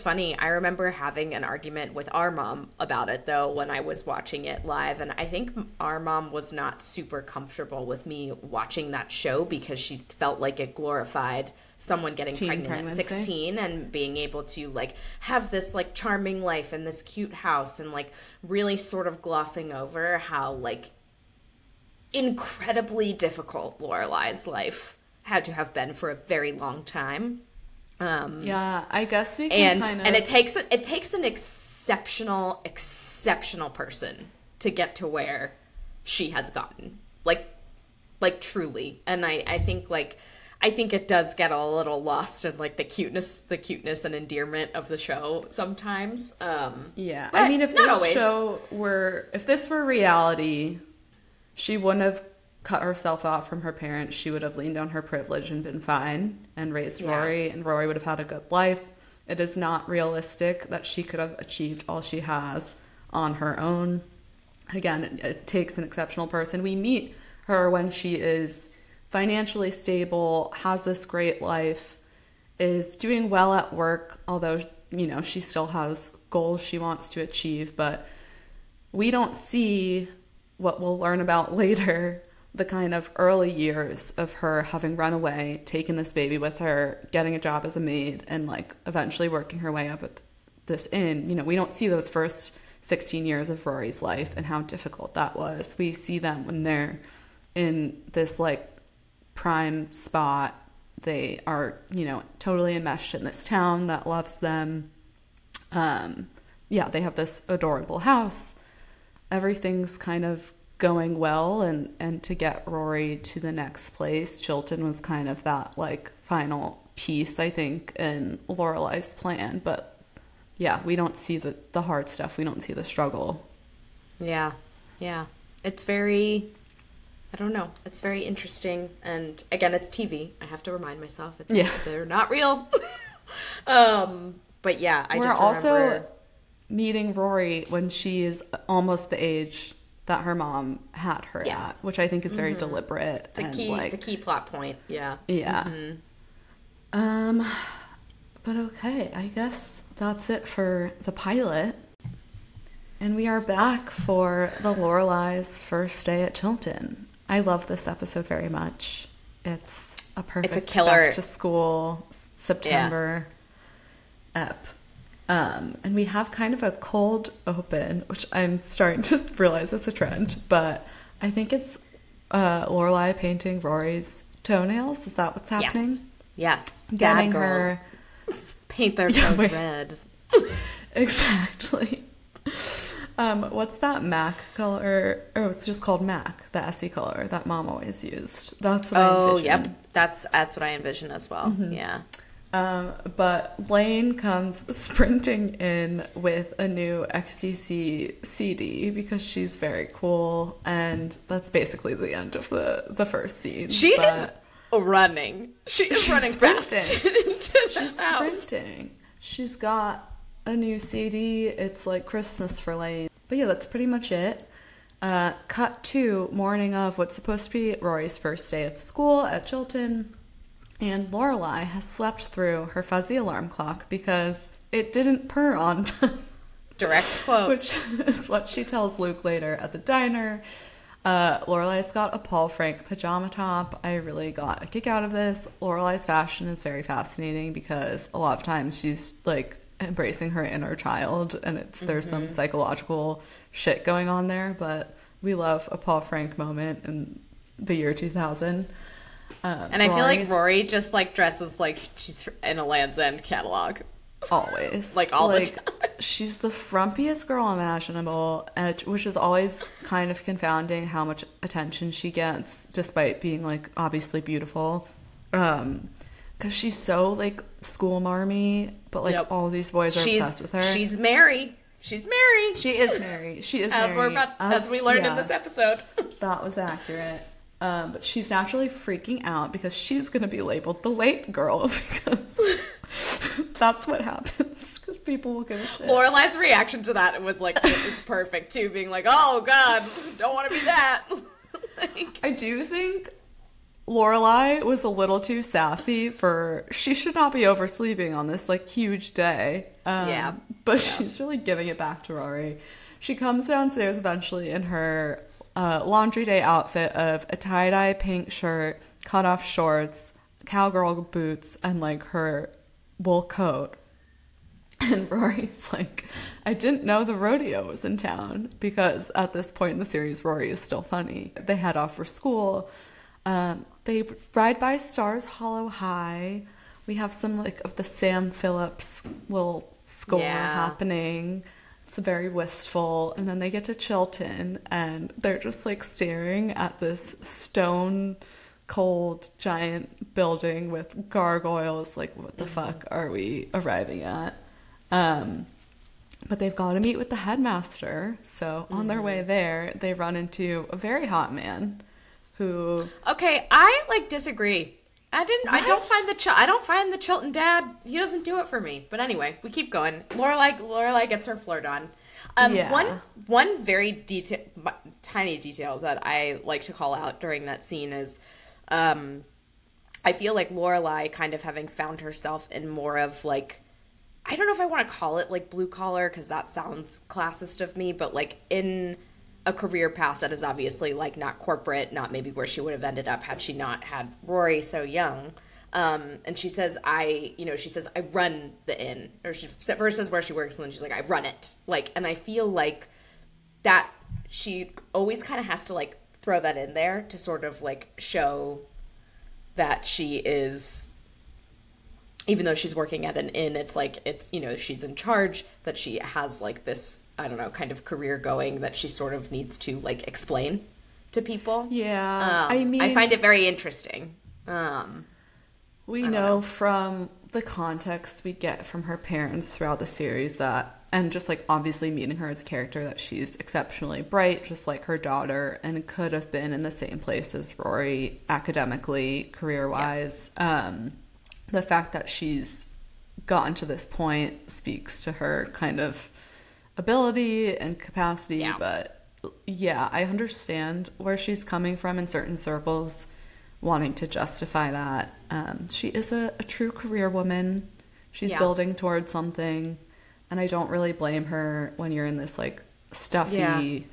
funny. I remember having an argument with our mom about it, though, when I was watching it live. And I think our mom was not super comfortable with me watching that show because she felt like it glorified someone getting pregnant at 16 and being able to, like, have this, like, charming life and this cute house, and, like, really sort of glossing over how, like, incredibly difficult Lorelai's life had to have been for a very long time. I guess we can and it takes an exceptional person to get to where she has gotten, like truly. And I think it does get a little lost in, like, the cuteness and endearment of the show sometimes. I mean, if this were reality, she wouldn't have cut herself off from her parents. She would have leaned on her privilege and been fine and raised Rory, and Rory would have had a good life. It is not realistic that she could have achieved all she has on her own. Again, it takes an exceptional person. We meet her when she is financially stable, has this great life, is doing well at work, although, she still has goals she wants to achieve, but we don't see what we'll learn about later, the kind of early years of her having run away, taking this baby with her, getting a job as a maid, and, like, eventually working her way up at this inn. We don't see those first 16 years of Rory's life and how difficult that was. We see them when they're in this, like, prime spot. They are, totally enmeshed in this town that loves them. They have this adorable house. Everything's kind of going well, and to get Rory to the next place, Chilton was kind of that, like, final piece, I think, in Lorelai's plan. But we don't see the hard stuff. We don't see the struggle. It's very, I don't know, it's very interesting. And again, it's TV. I have to remind myself, they're not real. But yeah, I just remember... We're also meeting Rory when she is almost the age that her mom had her at, which I think is very deliberate. It's a key, it's a key plot point. Yeah. Yeah. Mm-hmm. But okay, I guess that's it for the pilot. And we are back for the Lorelei's first day at Chilton. I love this episode very much. It's a perfect killer back to school September ep. And we have kind of a cold open, which I'm starting to realize is a trend, but I think it's Lorelai painting Rory's toenails. Is that what's happening? Yes. Getting bad girls paint their toes red. Exactly. What's that MAC color? Oh, it's just called MAC, the SE color that mom always used. That's what I envision. Oh, yep. That's what I envision as well. Mm-hmm. Yeah. But Lane comes sprinting in with a new XTC CD because she's very cool, and that's basically the end of the first scene. She is running. She's running fast into the house. Sprinting. She's got a new CD. It's like Christmas for Lane. But yeah, that's pretty much it. Cut to morning of what's supposed to be Rory's first day of school at Chilton. And Lorelai has slept through her fuzzy alarm clock because it didn't purr on time. Direct quote. Which is what she tells Luke later at the diner. Lorelai's got a Paul Frank pajama top. I really got a kick out of this. Lorelai's fashion is very fascinating because a lot of times she's like embracing her inner child, and it's there's some psychological shit going on there. But we love a Paul Frank moment in the year 2000. And I feel like Rory just like dresses like she's in a Land's End catalog. Always. Like all like, the time. She's the frumpiest girl imaginable, which is always kind of confounding how much attention she gets despite being like obviously beautiful. Because she's so like school marmy, but like all these boys are obsessed with her. She's Mary. She's Mary. She is Mary. She is Mary. As we learned in this episode. That was accurate. But she's naturally freaking out because she's going to be labeled the late girl because that's what happens. Because people will give a shit. Lorelai's reaction to that was like it was perfect too, being like, "Oh God, don't want to be that." Like, I do think Lorelai was a little too sassy for. She should not be oversleeping on this like huge day. But she's really giving it back to Rory. She comes downstairs eventually in her laundry day outfit of a tie-dye pink shirt, cut-off shorts, cowgirl boots, and like her wool coat. And Rory's like, I didn't know the rodeo was in town, because at this point in the series, Rory is still funny. They head off for school. They ride by Stars Hollow High. We have some like of the Sam Phillips little score happening. Very wistful, and then they get to Chilton and they're just like staring at this stone cold giant building with gargoyles, like what the fuck are we arriving at? But they've got to meet with the headmaster, so on their way there they run into a very hot man who I like disagree. I don't find the Chilton dad. He doesn't do it for me. But anyway, we keep going. Lorelai gets her flirt on. One very tiny detail that I like to call out during that scene is, I feel like Lorelai kind of having found herself in more of like, I don't know if I want to call it like blue collar because that sounds classist of me, but like in a career path that is obviously like not corporate, not maybe where she would have ended up had she not had Rory so young. And she says, I run the inn, or she first says where she works and then she's like, I run it. Like, and I feel like that she always kind of has to like throw that in there to sort of like show that she is, even though she's working at an inn, it's like, it's, you know, she's in charge, that she has like this, I don't know, kind of career going that she sort of needs to like explain to people. Yeah. I mean, I find it very interesting. We know from the context we get from her parents throughout the series that, and just like obviously meeting her as a character, that she's exceptionally bright, just like her daughter, and could have been in the same place as Rory academically, career wise. The fact that she's gotten to this point speaks to her kind of ability and capacity. Yeah. But yeah, I understand where she's coming from in certain circles, wanting to justify that. She is a true career woman. She's building towards something. And I don't really blame her when you're in this like stuffy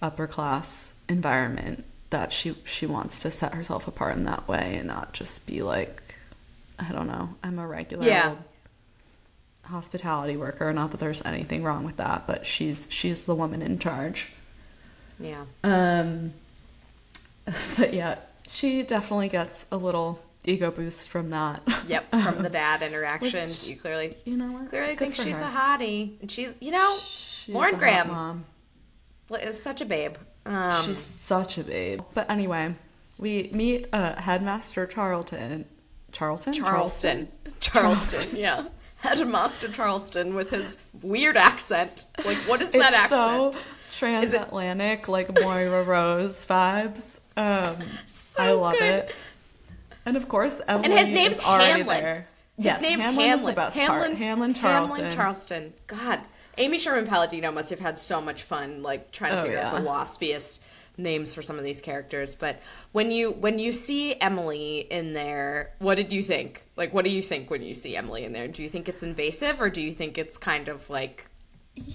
upper class environment, that she wants to set herself apart in that way and not just be like, I don't know, I'm a regular old hospitality worker. Not that there's anything wrong with that, but she's the woman in charge. Yeah. But yeah, she definitely gets a little ego boost from that. Yep, from the dad interaction. Which, you clearly, you know what? Clearly think she's a hottie. And she's, you know, Lauren Graham is such a babe. She's such a babe. But anyway, we meet Headmaster Charleston. Yeah. Headmaster Charleston with his weird accent. Like, what is that accent? It's so transatlantic, like Moira Rose vibes. So I love it. And of course, Emily and his name's Hanlon. There. His name's Hanlon. Is the best part. Hanlon Charleston. God, Amy Sherman-Palladino must have had so much fun, like trying to figure out the waspiest names for some of these characters. But when you see Emily in there, what did you think? Like, what do you think when you see Emily in there? Do you think it's invasive, or do you think it's kind of like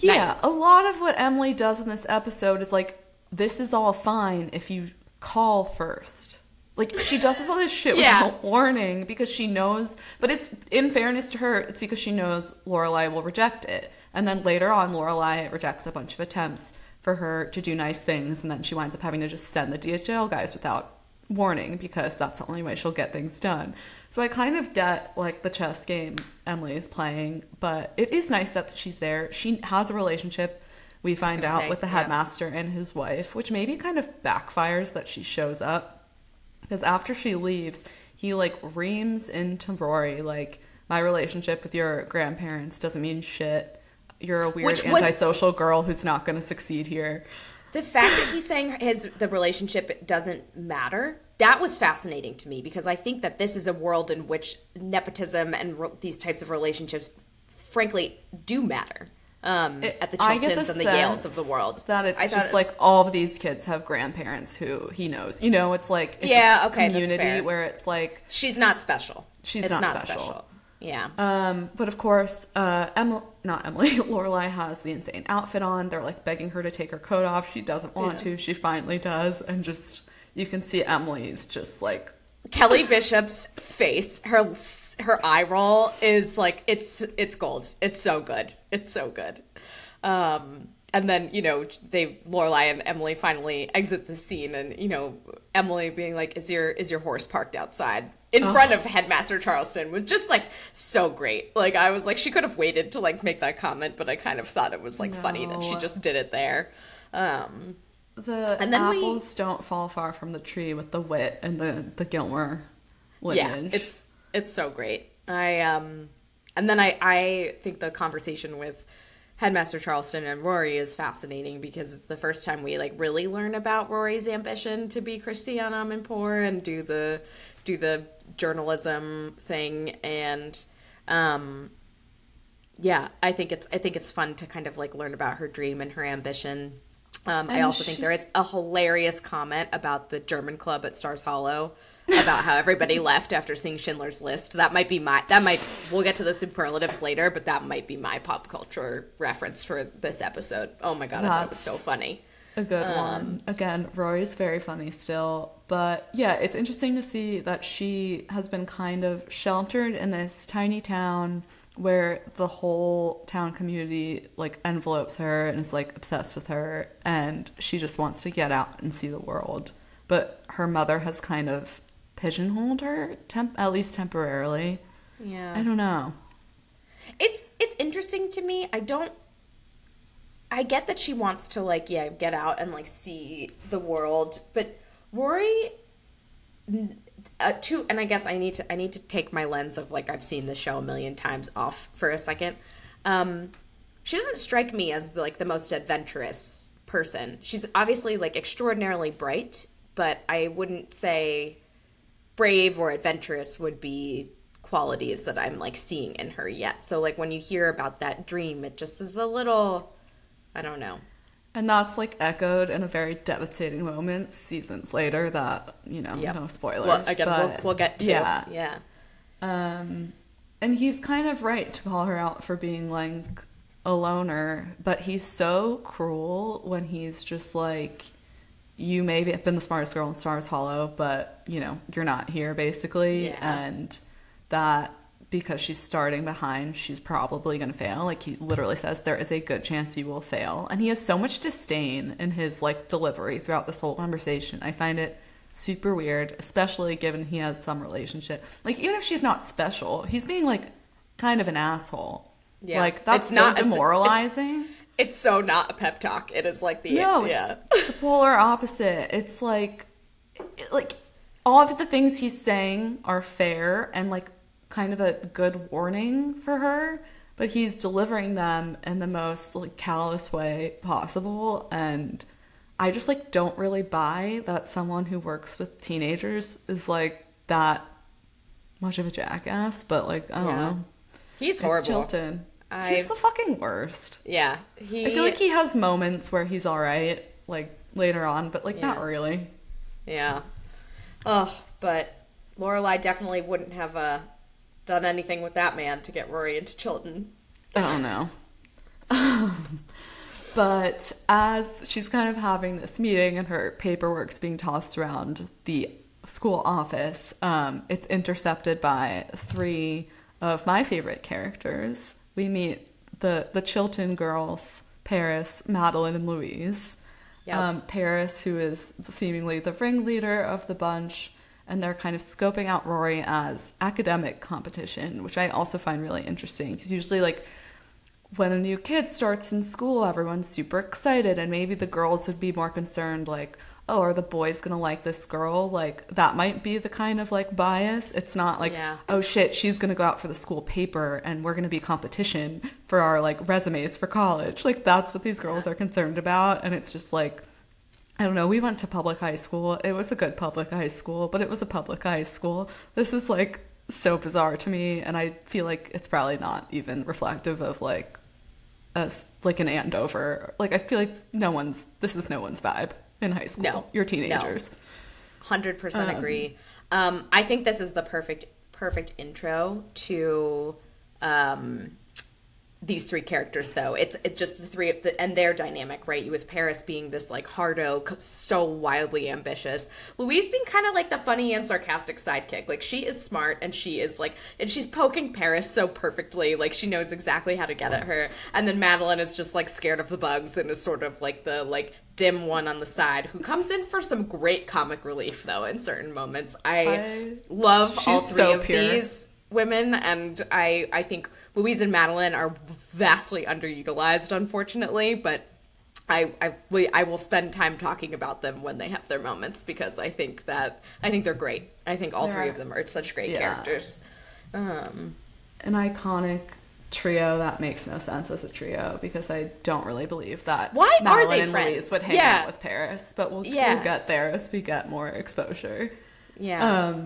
nice? A lot of what Emily does in this episode is like, this is all fine if you call first. Like, she does this all this shit without warning because she knows, but it's, in fairness to her, it's because she knows Lorelai will reject it. And then later on, Lorelai rejects a bunch of attempts for her to do nice things, and then she winds up having to just send the DHL guys without warning because that's the only way she'll get things done. So I kind of get, like, the chess game Emily is playing, but it is nice that she's there. She has a relationship, we find out, with the headmaster and his wife, which maybe kind of backfires that she shows up. Because after she leaves, he, like, reams into Rory, like, my relationship with your grandparents doesn't mean shit. You're a weird antisocial girl who's not going to succeed here. The fact that he's saying the relationship doesn't matter, that was fascinating to me, because I think that this is a world in which nepotism and these types of relationships, frankly, do matter. At the Chiltons and the Yales of the world. That it's just like all of these kids have grandparents who he knows. You know, it's like community where it's like she's not special. She's not special. Yeah. But of course, Lorelai has the insane outfit on. They're like begging her to take her coat off. She doesn't want to. She finally does, and just you can see Emily's just like Kelly Bishop's face, her eye roll is like, it's gold. It's so good. It's so good. And then, you know, Lorelai and Emily finally exit the scene, and, you know, Emily being like, is your horse parked outside in front of Headmaster Charleston was just like so great. Like, I was like, she could have waited to like make that comment, but I kind of thought it was like funny that she just did it there. The apples don't fall far from the tree with the wit and the Gilmore lineage. Yeah, it's so great. I think the conversation with Headmaster Charleston and Rory is fascinating, because it's the first time we like really learn about Rory's ambition to be Christiane Amanpour and do the journalism thing, and I think it's fun to kind of like learn about her dream and her ambition. I also think there is a hilarious comment about the German club at Stars Hollow, about how everybody left after seeing Schindler's List. We'll get to the superlatives later, but that might be my pop culture reference for this episode. Oh my God, I thought it was so funny. A good one. Again, Rory's very funny still. But yeah, it's interesting to see that she has been kind of sheltered in this tiny town where the whole town community like envelopes her and is like obsessed with her, and she just wants to get out and see the world. But her mother has kind of pigeonholed her, at least temporarily. Yeah, I don't know. It's interesting to me. I get that she wants to like get out and like see the world, but Rory. And I guess I need to take my lens of like I've seen the show a million times off for a second. She doesn't strike me as like the most adventurous person. She's obviously like extraordinarily bright, but I wouldn't say brave or adventurous would be qualities that I'm like seeing in her yet. So like when you hear about that dream, it just is a little, I don't know. And that's like echoed in a very devastating moment seasons later that, you know, no spoilers. Well, again, but we'll get to. Yeah. Yeah. And he's kind of right to call her out for being like a loner, but he's so cruel when he's just like, you may have been the smartest girl in Stars Hollow, but, you know, you're not here, basically. Yeah. And that because she's starting behind, she's probably going to fail. Like, he literally says, there is a good chance you will fail. And he has so much disdain in his, like, delivery throughout this whole conversation. I find it super weird, especially given he has some relationship. Like, even if she's not special, he's being, like, kind of an asshole. Yeah. Like, that's so demoralizing. It's so not a pep talk. It is like the... No, it's the polar opposite. It's like all of the things he's saying are fair and like kind of a good warning for her, but he's delivering them in the most like callous way possible. And I just like don't really buy that someone who works with teenagers is like that much of a jackass, but like, I don't know. He's horrible. It's Chilton. He's the fucking worst. Yeah. I feel like he has moments where he's all right, like, later on, but, like, not really. Yeah. Oh, but Lorelai definitely wouldn't have done anything with that man to get Rory into Chilton. Oh, no. But as she's kind of having this meeting and her paperwork's being tossed around the school office, it's intercepted by three of my favorite characters. We meet the Chilton girls, Paris, Madeline, and Louise. Yep. Paris, who is seemingly the ringleader of the bunch, and they're kind of scoping out Rory as academic competition, which I also find really interesting, because usually like when a new kid starts in school, everyone's super excited, and maybe the girls would be more concerned like, oh, are the boys going to like this girl? Like, that might be the kind of, like, bias. It's not like, oh, shit, she's going to go out for the school paper and we're going to be competition for our, like, resumes for college. Like, that's what these girls are concerned about. And it's just, like, I don't know. We went to public high school. It was a good public high school, but it was a public high school. This is, like, so bizarre to me. And I feel like it's probably not even reflective of, like an Andover. Like, I feel like this is no one's vibe. In high school. No, you're teenagers. No. 100% agree. I think this is the perfect intro to these three characters, though. It's just the three of and their dynamic, right? With Paris being this like hardo, so wildly ambitious. Louise being kind of like the funny and sarcastic sidekick. Like she is smart and she is like, and she's poking Paris so perfectly. Like she knows exactly how to get at her. And then Madeline is just like scared of the bugs and is sort of like the like dim one on the side who comes in for some great comic relief though in certain moments. I love all three of these women, and I think Louise and Madeline are vastly underutilized, unfortunately, but I will spend time talking about them when they have their moments, because I think they're great. I think all three of them are such great characters. An iconic trio that makes no sense as a trio, because I don't really believe that why Madeline are they and friends? Louise would hang out with Paris, but we'll get there as we get more exposure. Yeah.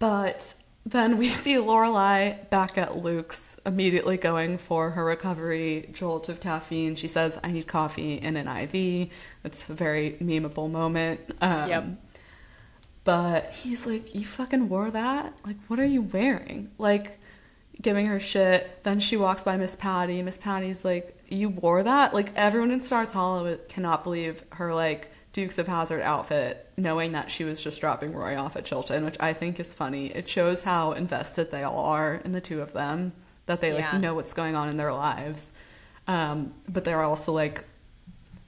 But then we see Lorelai back at Luke's, immediately going for her recovery jolt of caffeine. She says, I need coffee in an IV. It's a very memeable moment. But he's like, you fucking wore that? Like, what are you wearing? Like, giving her shit. Then she walks by Miss Patty. Miss Patty's like, you wore that? Like, everyone in Stars Hollow cannot believe her, like, Dukes of Hazzard outfit, knowing that she was just dropping Rory off at Chilton, which I think is funny. It shows how invested they all are in the two of them, that they like know what's going on in their lives, but they're also like,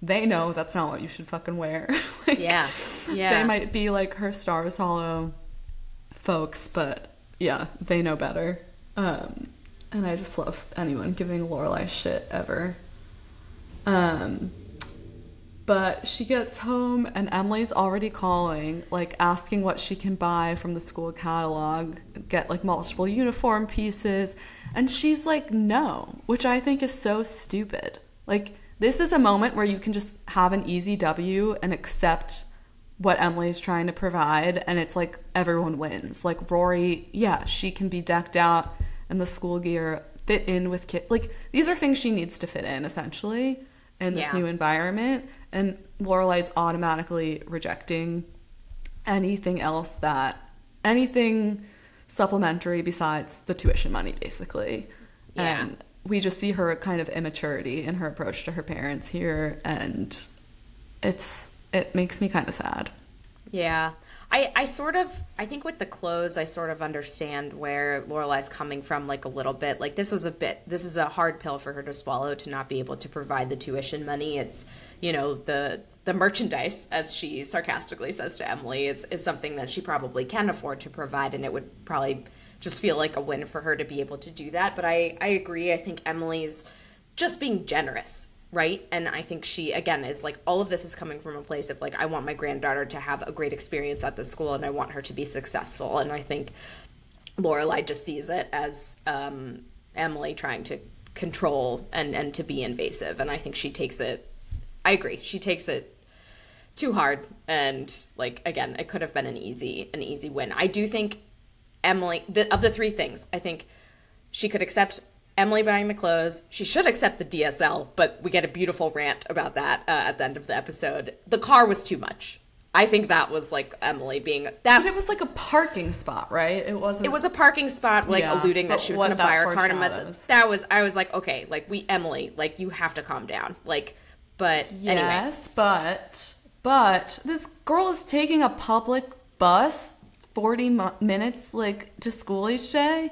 they know that's not what you should fucking wear. Like, they might be like her Stars Hollow folks, but they know better. And I just love anyone giving Lorelai shit ever. But she gets home and Emily's already calling, like asking what she can buy from the school catalog, get like multiple uniform pieces. And she's like, no, which I think is so stupid. Like, this is a moment where you can just have an easy W and accept what Emily's trying to provide, and it's like everyone wins. Like Rory, yeah, she can be decked out and the school gear, fit in with kids. Like these are things she needs to fit in essentially in this new environment, and Lorelai's automatically rejecting anything else, that anything supplementary besides the tuition money basically. And we just see her kind of immaturity in her approach to her parents here, and it makes me kind of sad. Yeah. I think with the clothes, I sort of understand where Lorelai's coming from, like a little bit. Like this is a hard pill for her to swallow, to not be able to provide the tuition money. It's, you know, the merchandise, as she sarcastically says to Emily, is something that she probably can afford to provide, and it would probably just feel like a win for her to be able to do that. But I agree. I think Emily's just being generous. Right. And I think she, again, is like, all of this is coming from a place of like, I want my granddaughter to have a great experience at the school, and I want her to be successful. And I think Lorelai just sees it as Emily trying to control and to be invasive. And I think she takes it. I agree. She takes it too hard. And like, again, it could have been an easy win. I do think Emily, of the three things, I think she could accept Emily buying the clothes. She should accept the DSL, but we get a beautiful rant about that at the end of the episode. The car was too much. I think that was like Emily being... But it was like a parking spot, right? It wasn't... It was a parking spot, like alluding that she was going to buy her car. I was like, okay, like Emily, like you have to calm down. Like, but anyway. Yes, but this girl is taking a public bus 40 minutes like to school each day.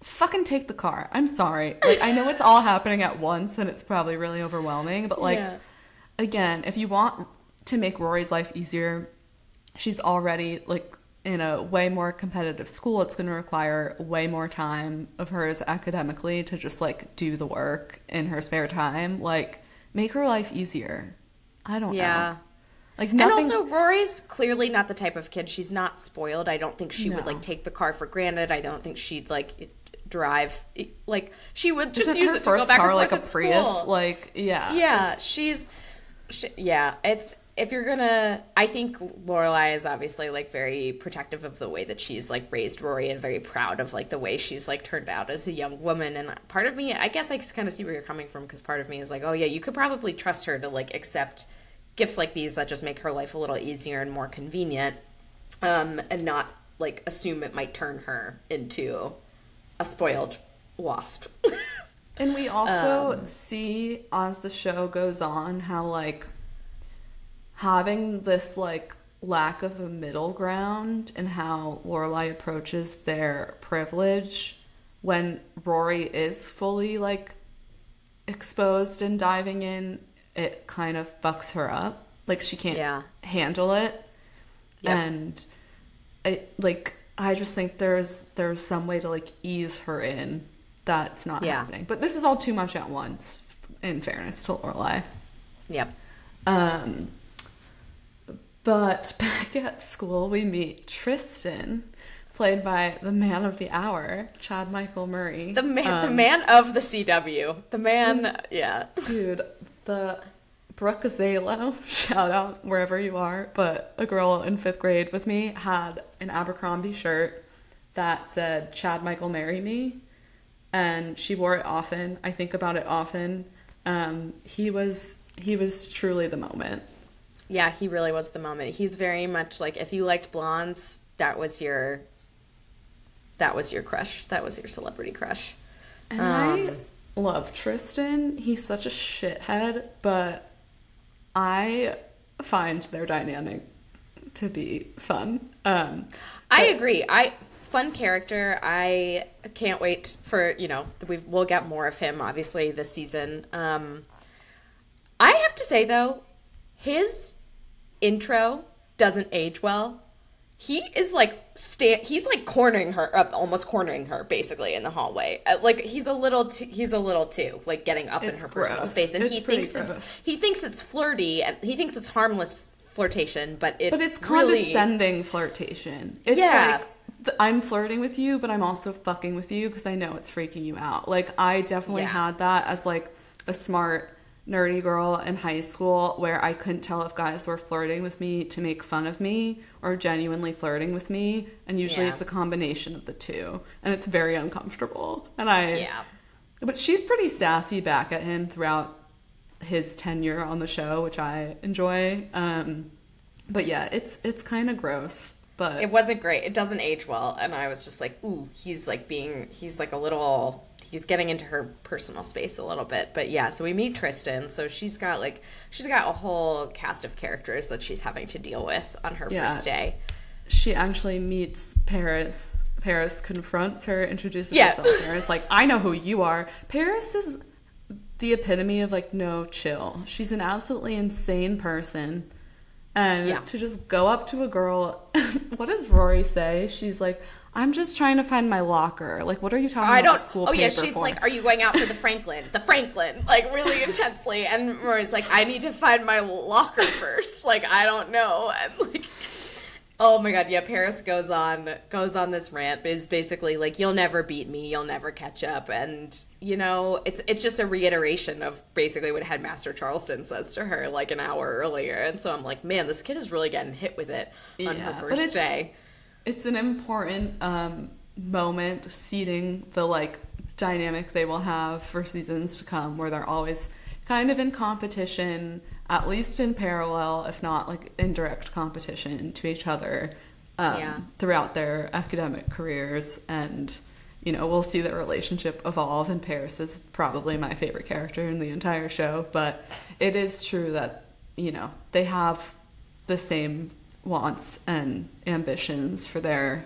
Fucking take the car. I'm sorry. Like, I know it's all happening at once and it's probably really overwhelming, but like, again, if you want to make Rory's life easier, she's already like in a way more competitive school. It's going to require way more time of hers academically to just like do the work in her spare time. Like, make her life easier. I don't know. Like nothing... And also, Rory's clearly not the type of kid. She's not spoiled. I don't think she would like take the car for granted. I don't think she'd like drive. Like she would just use her it first to go back car and forth like a Prius. School. Like It's if you're gonna. I think Lorelai is obviously like very protective of the way that she's like raised Rory, and very proud of like the way she's like turned out as a young woman. And part of me, I guess, I kind of see where you're coming from, because part of me is like, oh yeah, you could probably trust her to like accept gifts like these that just make her life a little easier and more convenient, and not like assume it might turn her into a spoiled wasp. And we also see as the show goes on how like having this like lack of a middle ground and how Lorelai approaches their privilege when Rory is fully like exposed and diving in, it kind of fucks her up. Like, she can't handle it. Yep. And I just think there's some way to, like, ease her in that's not happening. But this is all too much at once, in fairness to Lorelai. Yep. But back at school, we meet Tristan, played by the man of the hour, Chad Michael Murray. The man of the CW. The man, dude, the Brooke Azalo, shout out wherever you are, but a girl in 5th grade with me had an Abercrombie shirt that said, Chad Michael, marry me. And she wore it often. I think about it often. He was truly the moment. Yeah, he really was the moment. He's very much like, if you liked blondes, that was your crush. That was your celebrity crush. And I love Tristan. He's such a shithead, but I find their dynamic to be fun. I agree. Fun character. I can't wait for, you know, we'll get more of him obviously this season. I have to say though, his intro doesn't age well. He is like he's like cornering her up, almost cornering her basically in the hallway. Like he's a little too like getting up in her personal space, and he thinks it's flirty, and he thinks it's harmless flirtation, but it's really condescending flirtation. It's like I'm flirting with you, but I'm also fucking with you because I know it's freaking you out. Like I definitely had that as like a smart nerdy girl in high school where I couldn't tell if guys were flirting with me to make fun of me or genuinely flirting with me, and usually it's a combination of the two, and it's very uncomfortable. And but she's pretty sassy back at him throughout his tenure on the show, which I enjoy. But yeah, it's kind of gross. But it wasn't great. It doesn't age well, and I was just like, ooh, he's getting into her personal space a little bit. But yeah, so we meet Tristan. So she's got a whole cast of characters that she's having to deal with on her first day. She actually meets Paris. Paris confronts her, introduces herself. Paris, like, I know who you are. Paris is the epitome of, like, no chill. She's an absolutely insane person. And to just go up to a girl, what does Rory say? She's like, I'm just trying to find my locker. Like, what are you talking about school paper for? Oh, yeah, she's like, are you going out for the Franklin? The Franklin, like, really intensely. And Rory's like, I need to find my locker first. Like, I don't know. And, like, oh, my God, yeah, Paris goes on this rant, is basically like, you'll never beat me, you'll never catch up. And, you know, it's just a reiteration of basically what Headmaster Charleston says to her, like, an hour earlier. And so I'm like, man, this kid is really getting hit with it on her first day. It's an important moment, seeding the, like, dynamic they will have for seasons to come, where they're always kind of in competition, at least in parallel, if not, like, in direct competition to each other throughout their academic careers. And, you know, we'll see the relationship evolve, and Paris is probably my favorite character in the entire show. But it is true that, you know, they have the same wants and ambitions for their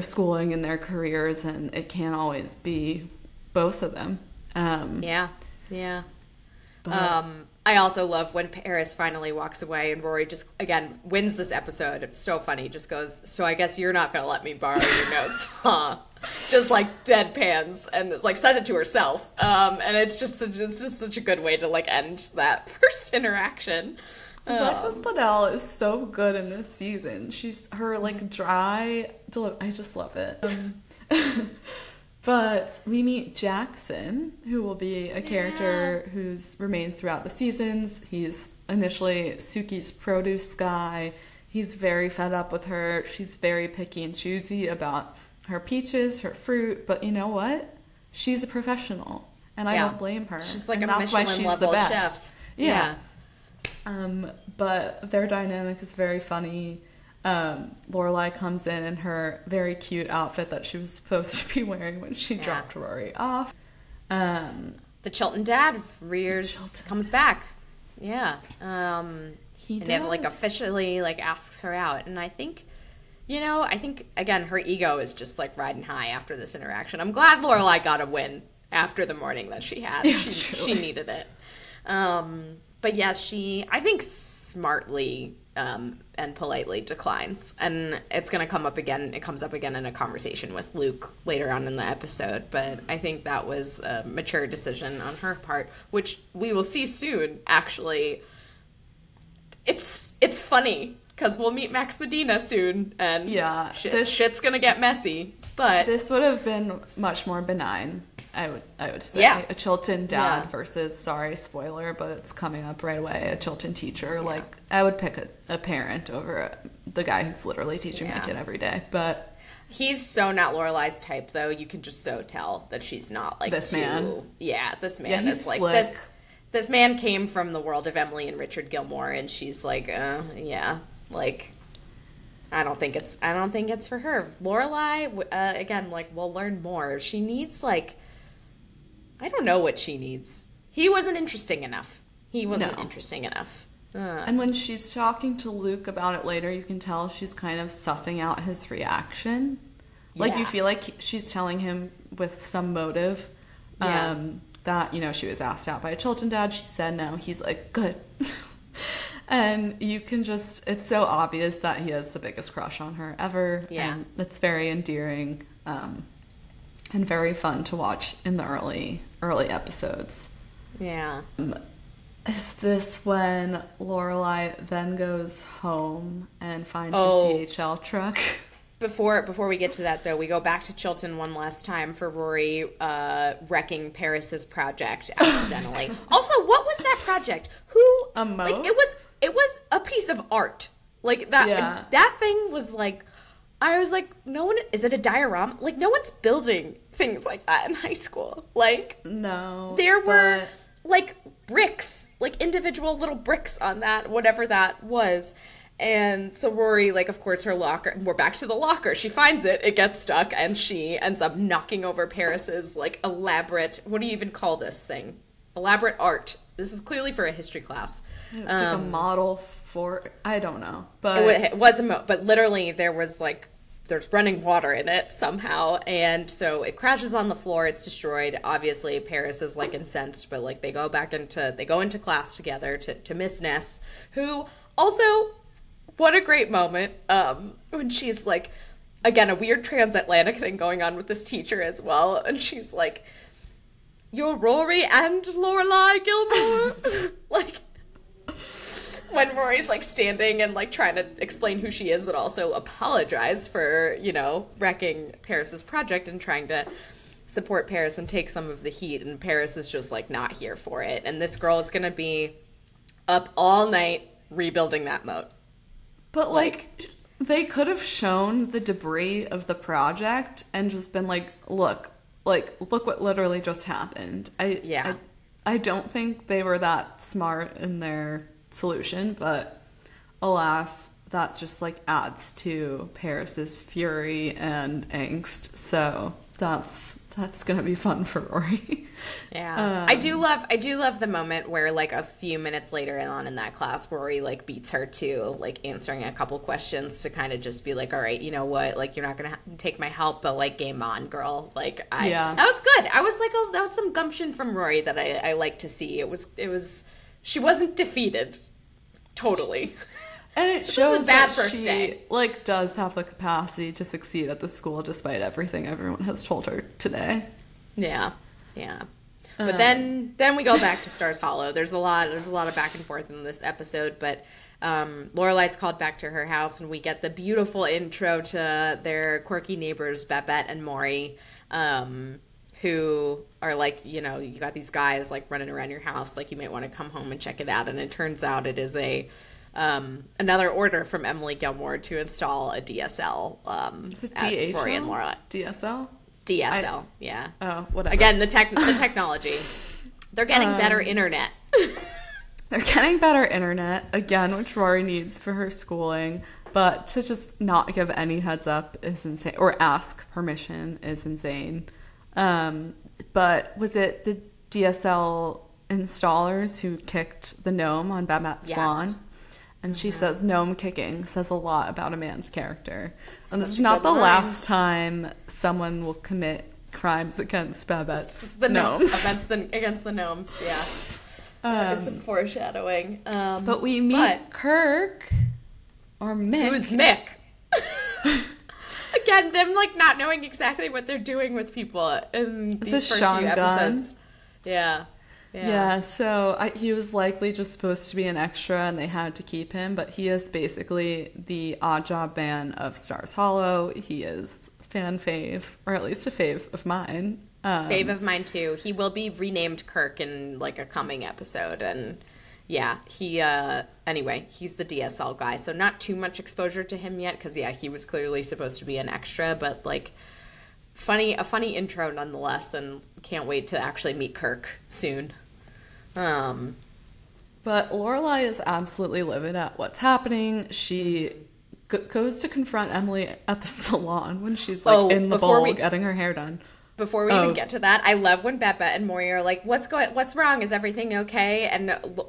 schooling and their careers, and it can't always be both of them. I also love when Paris finally walks away and Rory just again wins this episode. It's so funny. Just goes, so I guess you're not gonna let me borrow your notes, huh? Just like deadpans, and it's like says it to herself. And it's just such a good way to like end that first interaction. Alexis Bledel is so good in this season. Her like dry I just love it. But we meet Jackson, who will be a character who's remains throughout the seasons. He's initially Suki's produce guy. He's very fed up with her. She's very picky and choosy about her peaches, her fruit, but you know what? She's a professional, and I don't blame her. She's like a Michelin-level chef. Yeah. But their dynamic is very funny. Lorelai comes in her very cute outfit that she was supposed to be wearing when she dropped Rory off. The Chilton dad comes back. Yeah. He does. And they have, like, officially, like, asks her out. And I think, again, her ego is just, like, riding high after this interaction. I'm glad Lorelai got a win after the morning that she had. Yeah, she needed it. But yeah, she, I think, smartly and politely declines. And it's going to come up again. It comes up again in a conversation with Luke later on in the episode. But I think that was a mature decision on her part, which we will see soon, actually. It's funny, because we'll meet Max Medina soon, and shit's going to get messy. But this would have been much more benign. I would say a Chilton dad versus, sorry, spoiler, but it's coming up right away, a Chilton teacher. Yeah. Like, I would pick a parent over the guy who's literally teaching my kid every day. But he's so not Lorelai's type, though. You can just so tell that she's not like this man. Yeah, this man is like slick. This man came from the world of Emily and Richard Gilmore, and she's like, like, I don't think it's for her. Lorelai, again, like, we'll learn more. She needs like. I don't know what she needs. He wasn't interesting enough. And when she's talking to Luke about it later, you can tell she's kind of sussing out his reaction. Like, you feel like she's telling him with some motive that, you know, she was asked out by a Chilton dad. She said no. He's like, good. And you can just, it's so obvious that he has the biggest crush on her ever. Yeah. And it's very endearing. And very fun to watch in the early episodes. Yeah. Is this when Lorelai then goes home and finds a DHL truck? Before we get to that, though, we go back to Chilton one last time for Rory wrecking Paris's project accidentally. Also, what was that project? Who? A moat? Like, it was a piece of art. Like, that, yeah. That thing was, like, I was like, no one, is it a diorama? Like, no one's building things like that in high school. Like, no. There were, like, bricks, like, individual little bricks on that, whatever that was. And so Rory, like, of course, her locker, we're back to the locker. She finds it, it gets stuck, and she ends up knocking over Paris's, like, elaborate, what do you even call this thing? Elaborate art. This is clearly for a history class. It's like a model for, I don't know. But it was a moat, but literally there was, like, there's running water in it somehow. And so it crashes on the floor. It's destroyed. Obviously, Paris is, like, incensed, but, like, they go back into, they go into class together to Miss Ness, who also... What a great moment when she's like, again, a weird transatlantic thing going on with this teacher as well. And she's like, you're Rory and Lorelai Gilmore? Like, when Rory's like standing and like trying to explain who she is, but also apologize for, you know, wrecking Paris's project and trying to support Paris and take some of the heat. And Paris is just like not here for it. And this girl is going to be up all night rebuilding that moat. But, like, they could have shown the debris of the project and just been like, look what literally just happened. I don't think they were that smart in their solution, but alas, that just, like, adds to Paris's fury and angst. So that's going to be fun for Rory. Yeah. I do love the moment where, like, a few minutes later on in that class, Rory, like, beats her to, like, answering a couple questions to kind of just be like, all right, you know what? Like, you're not going to take my help, but, like, game on, girl. Like, that was good. I was like, oh, that was some gumption from Rory that I like to see. It was, she wasn't defeated. Totally. And it shows that she, like, does have the capacity to succeed at the school despite everything everyone has told her today. Yeah, yeah. But then we go back to Stars Hollow. There's a lot of back and forth in this episode, but Lorelai's called back to her house, and we get the beautiful intro to their quirky neighbors, Babette and Maury, who are like, you know, you got these guys, like, running around your house, like, you might want to come home and check it out. And it turns out it is another order from Emily Gilmore to install a DSL at Rory and Lorelai. DSL, yeah. Oh, whatever. Again, the technology. They're getting better internet. They're getting better internet, again, which Rory needs for her schooling. But to just not give any heads up is insane, or ask permission is insane. But was it the DSL installers who kicked the gnome on Babette's lawn? And she says gnome kicking says a lot about a man's character. And it's not the last time someone will commit crimes against Babette's gnomes. Against the gnomes, yeah. That is some foreshadowing. But we meet Kirk, or Mick. Who's Mick? Again, them like not knowing exactly what they're doing with people in these first few episodes. Yeah. Yeah, so he was likely just supposed to be an extra and they had to keep him, but he is basically the odd job man of Stars Hollow. He is fan fave, or at least a fave of mine. Fave of mine, too. He will be renamed Kirk in, like, a coming episode, and yeah, he, anyway, he's the DSL guy, so not too much exposure to him yet, because, yeah, he was clearly supposed to be an extra, but, like, a funny intro nonetheless, and can't wait to actually meet Kirk soon. But Lorelai is absolutely livid at what's happening. She goes to confront Emily at the salon when she's like in the bowl getting her hair done. Before we even get to that, I love when Babette and Maury are like, what's wrong? Is everything okay? And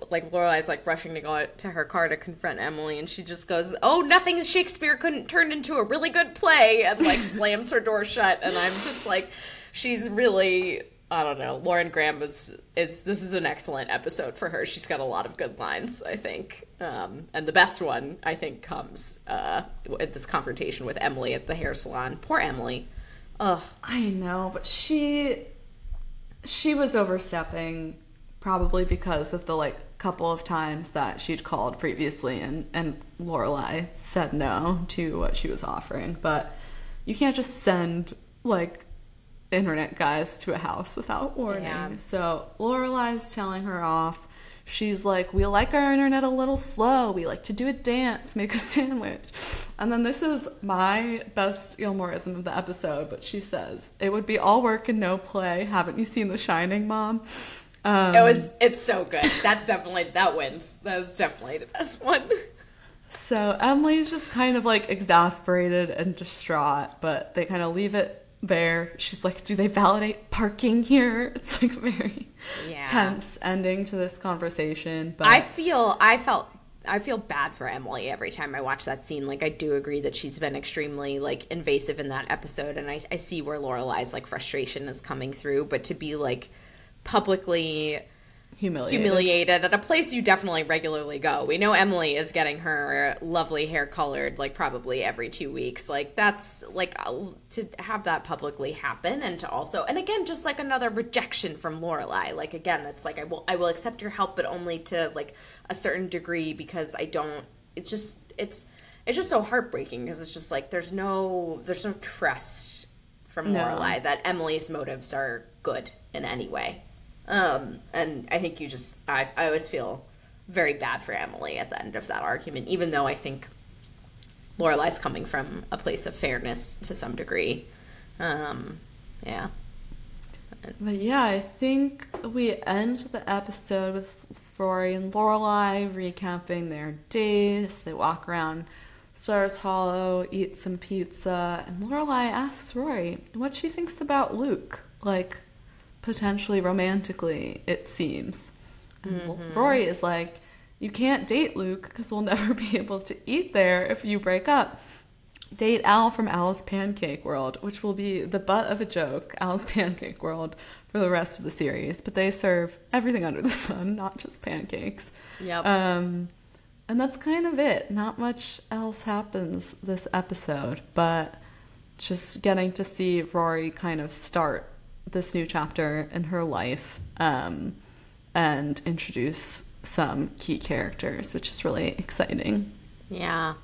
like Lorelai's like rushing to go to her car to confront Emily, and she just goes, oh, nothing Shakespeare couldn't turn into a really good play, and like slams her door shut. And I'm just like, she's really, I don't know, Lauren Graham this is an excellent episode for her. She's got a lot of good lines, I think. And the best one, I think, comes at this confrontation with Emily at the hair salon. Poor Emily. Ugh. I know, but she was overstepping, probably because of the, like, couple of times that she'd called previously and Lorelai said no to what she was offering. But you can't just send, like, internet guys to a house without warning. Yeah. So Lorelai's telling her off. She's like, we like our internet a little slow. We like to do a dance, make a sandwich. And then this is my best Gilmoreism of the episode, but she says, it would be all work and no play. Haven't you seen The Shining, Mom? It's so good. That's definitely, that wins. That was definitely the best one. So Emily's just kind of like exasperated and distraught, but they kind of leave it there. She's like, do they validate parking here? It's like very tense ending to this conversation. But I feel bad for Emily every time I watch that scene. Like, I do agree that she's been extremely, like, invasive in that episode, and I see where Lorelai's, like, frustration is coming through, but to be, like, publicly humiliated at a place you definitely regularly go. We know Emily is getting her lovely hair colored, like, probably every 2 weeks. Like, that's, like, to have that publicly happen, and to also, and again, just, like, another rejection from Lorelai. Like, again, it's like, I will accept your help, but only to, like, a certain degree, because I don't, it's just so heartbreaking, because it's just like, there's no trust from Lorelai that Emily's motives are good in any way. And I think I always feel very bad for Emily at the end of that argument, even though I think Lorelai's coming from a place of fairness to some degree. But yeah, I think we end the episode with Rory and Lorelai recapping their days. They walk around Stars Hollow, eat some pizza, and Lorelai asks Rory what she thinks about Luke, like, potentially romantically, it seems. And Rory is like, you can't date Luke because we'll never be able to eat there if you break up. Date Al from Al's Pancake World, which will be the butt of a joke, Al's Pancake World, for the rest of the series. But they serve everything under the sun, not just pancakes. Yep. And that's kind of it. Not much else happens this episode, but just getting to see Rory kind of start this new chapter in her life, and introduce some key characters, which is really exciting. Yeah.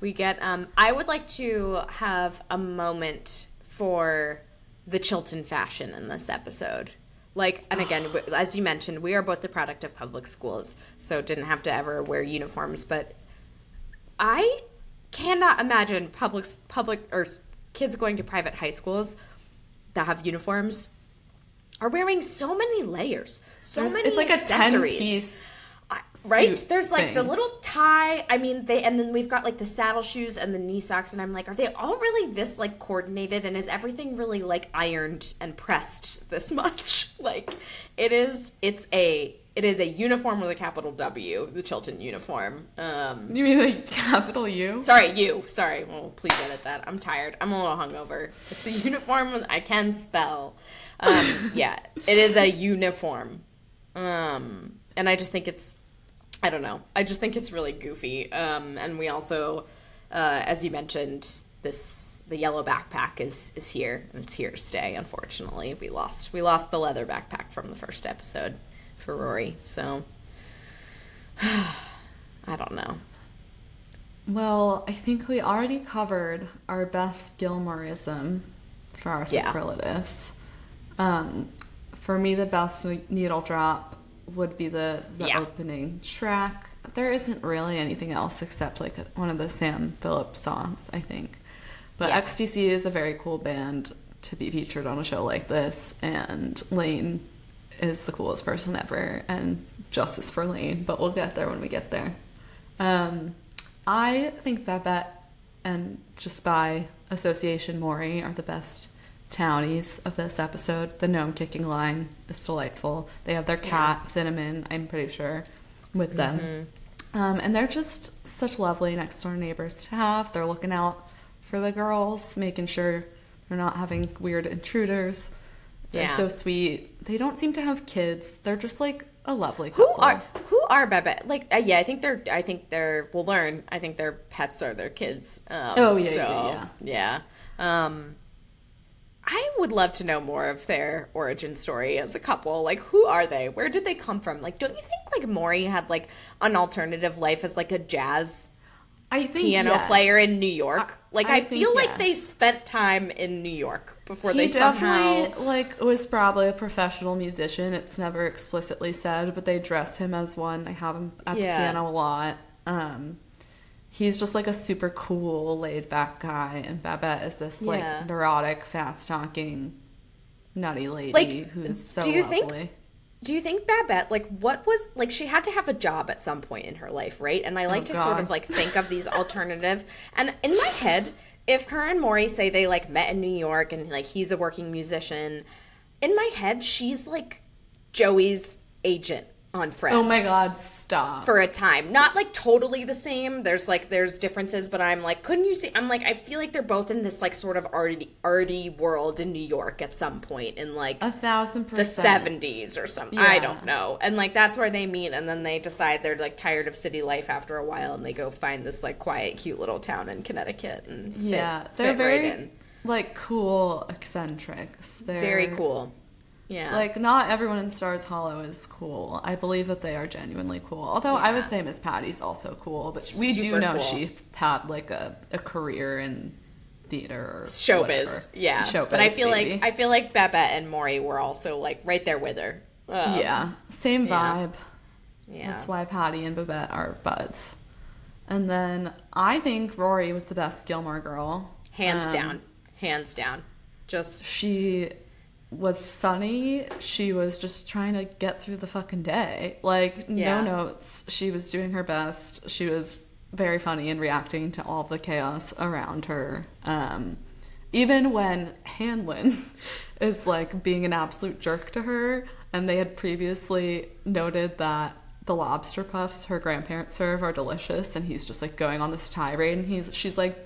We get, I would like to have a moment for the Chilton fashion in this episode. Like, and again, as you mentioned, we are both the product of public schools, so didn't have to ever wear uniforms, but I cannot imagine public or kids going to private high schools that have uniforms are wearing so many layers, so many it's like accessories, a 10-piece right? There's like the little tie. I mean, and then we've got like the saddle shoes and the knee socks, and I'm like, are they all really this like coordinated? And is everything really like ironed and pressed this much? Like, it is a uniform with a capital W, the Chilton uniform. You mean a capital U? Sorry, U. Sorry. Well, please edit that. I'm tired. I'm a little hungover. It's a uniform with, I can spell. Yeah, it is a uniform. And I just think it's, I don't know. I just think it's really goofy. And we also, as you mentioned, the yellow backpack is here, and it's here to stay, unfortunately. We lost the leather backpack from the first episode for Rory, so I don't know. Well, I think we already covered our best Gilmoreism for our superlatives. For me, the best needle drop would be the opening track. There isn't really anything else except like one of the Sam Phillips songs, I think. But XTC is a very cool band to be featured on a show like this, and Lane is the coolest person ever, and justice for Lane, but we'll get there when we get there. I think Babette and, just by association, Maury are the best townies of this episode. The gnome kicking line is delightful. They have their cat, Cinnamon, I'm pretty sure, with them. And they're just such lovely next-door neighbors to have. They're looking out for the girls, making sure they're not having weird intruders. They're so sweet. They don't seem to have kids. They're just like a lovely couple. Who are Babette? Like, I think they're we'll learn. I think their pets are their kids. I would love to know more of their origin story as a couple. Like, who are they? Where did they come from? Like, don't you think like Maury had like an alternative life as like a jazz I think piano player in New York. Like, I feel like they spent time in New York before they somehow... He definitely, like, was probably a professional musician. It's never explicitly said, but they dress him as one. They have him at the piano a lot. He's just, like, a super cool, laid-back guy, and Babette is this, like, neurotic, fast-talking, nutty lady who's so lovely. Do you think Babette, like, what was, like, she had to have a job at some point in her life, right? And I like to sort of, like, think of these alternative. And in my head, if her and Maury say they, like, met in New York and, like, he's a working musician, in my head, she's, like, Joey's agent on Friends. Oh, my God, stop. For a time. Not, like, totally the same. There's, like, there's differences, but I'm, like, couldn't you see? I'm, like, I feel like they're both in this, like, sort of arty world in New York at some point in, like, 1,000% the 70s or something. Yeah. I don't know. And, like, that's where they meet, and then they decide they're, like, tired of city life after a while, and they go find this, like, quiet, cute little town in Connecticut and fit very, right in. Like, cool eccentrics. They're very cool. Yeah. Like, not everyone in Stars Hollow is cool. I believe that they are genuinely cool. Although I would say Miss Patty's also cool, but we do know she had, like, a career in theater or showbiz. Yeah. Showbiz, but I feel like Babette and Maury were also, like, right there with her. Yeah. Same vibe. Yeah. That's why Patty and Babette are buds. And then I think Rory was the best Gilmore Girl. Hands down. Hands down. Just she was funny. She was just trying to get through the fucking day. Like, no notes. She was doing her best. She was very funny and reacting to all the chaos around her. Even when Hanlon is, like, being an absolute jerk to her, and they had previously noted that the lobster puffs her grandparents serve are delicious, and he's just, like, going on this tirade, and she's like,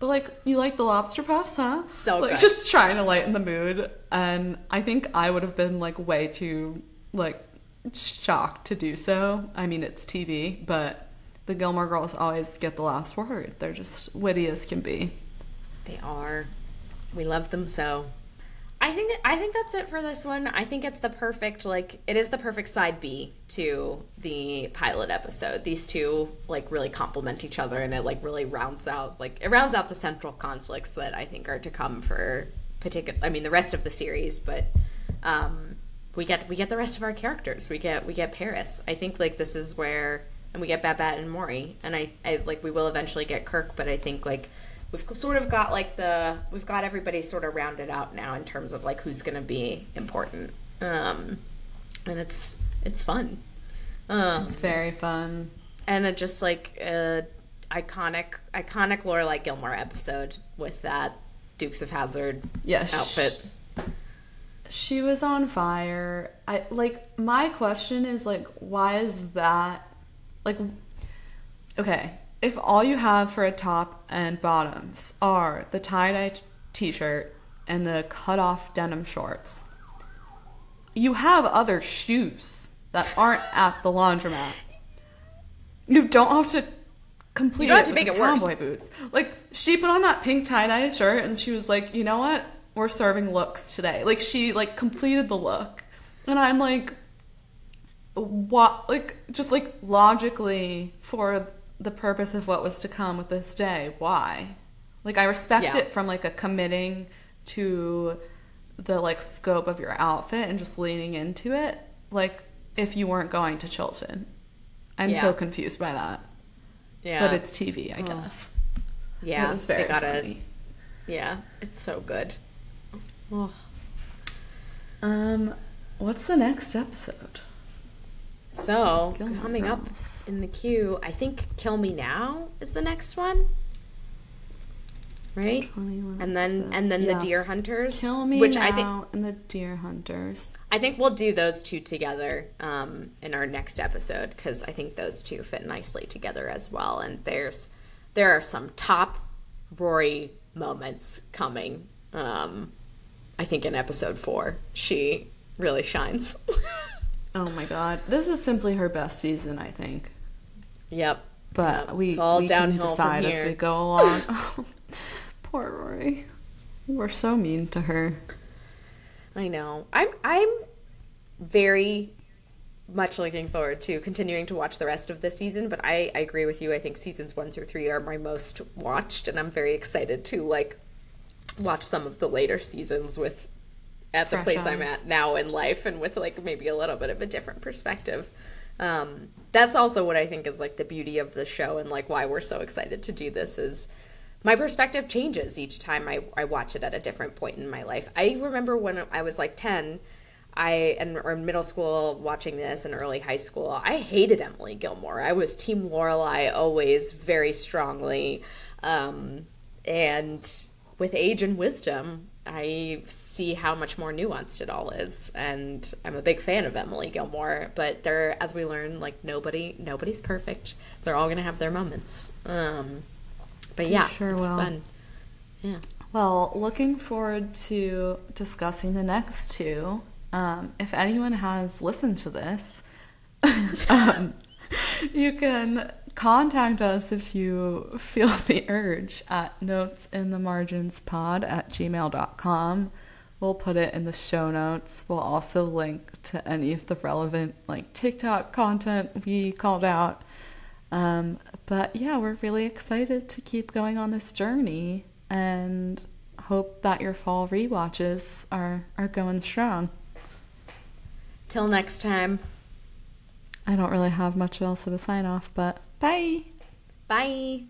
but, like, you like the lobster puffs, huh? So like, good. Just trying to lighten the mood. And I think I would have been, like, way too, like, shocked to do so. I mean, it's TV, but the Gilmore Girls always get the last word. They're just witty as can be. They are. We love them so. I think that's it for this one. I think it's the perfect, like, it is the perfect side B to the pilot episode. These two, like, really complement each other, and it, like, really rounds out, like, it rounds out the central conflicts that I think are to come for the rest of the series. But we get the rest of our characters. We get Paris. I think, like, this is where, and we get Babette and Maury, and I like, we will eventually get Kirk, but I think, like, we've sort of got, like, we've got everybody sort of rounded out now in terms of, like, who's going to be important. And it's fun. It's very fun. And it just, like, iconic Lorelai Gilmore episode with that Dukes of Hazzard outfit. She was on fire. I, like, my question is, like, why is that, like, okay, if all you have for a top and bottoms are the tie-dye t-shirt and the cut-off denim shorts, you have other shoes that aren't at the laundromat. You don't have to complete it with cowboy boots. Like, she put on that pink tie-dye shirt and she was like, you know what? We're serving looks today. Like, she, like, completed the look. And I'm like, what? Like, just, like, logically for the purpose of what was to come with this day, why? Like, I respect it from, like, a committing to the, like, scope of your outfit and just leaning into it, like, if you weren't going to Chilton. I'm so confused by that. Yeah. But it's TV, I guess. Yeah. It was very funny. Yeah. It's so good. Oh. What's the next episode? So, coming up in the queue, I think Kill Me Now is the next one, right? And then the Deer Hunters. Kill Me Now and the Deer Hunters. I think we'll do those two together in our next episode, because I think those two fit nicely together as well. And there are some top Rory moments coming. I think in episode 4, she really shines. Oh my God. This is simply her best season, I think. Yep. But we can decide as we go along. Oh, poor Rory. We were so mean to her. I know. I'm very much looking forward to continuing to watch the rest of the season, but I agree with you. I think seasons 1 through 3 are my most watched, and I'm very excited to like watch some of the later seasons with at the fresh place eyes. I'm at now in life, and with like maybe a little bit of a different perspective. That's also what I think is like the beauty of the show, and like why we're so excited to do this is my perspective changes each time I watch it at a different point in my life. I remember when I was like 10, or in middle school watching this and early high school, I hated Emily Gilmore. I was Team Lorelai always, very strongly. And with age and wisdom, I see how much more nuanced it all is. And I'm a big fan of Emily Gilmore, but they're, as we learn, like nobody's perfect. They're all going to have their moments. But yeah, sure it's fun. Yeah. Well, looking forward to discussing the next two. If anyone has listened to this, you can contact us if you feel the urge at notesinthemarginspod@gmail.com. We'll put it in the show notes. We'll also link to any of the relevant like TikTok content we called out. But yeah, we're really excited to keep going on this journey and hope that your fall rewatches are going strong. Till next time. I don't really have much else of a sign off, but bye. Bye.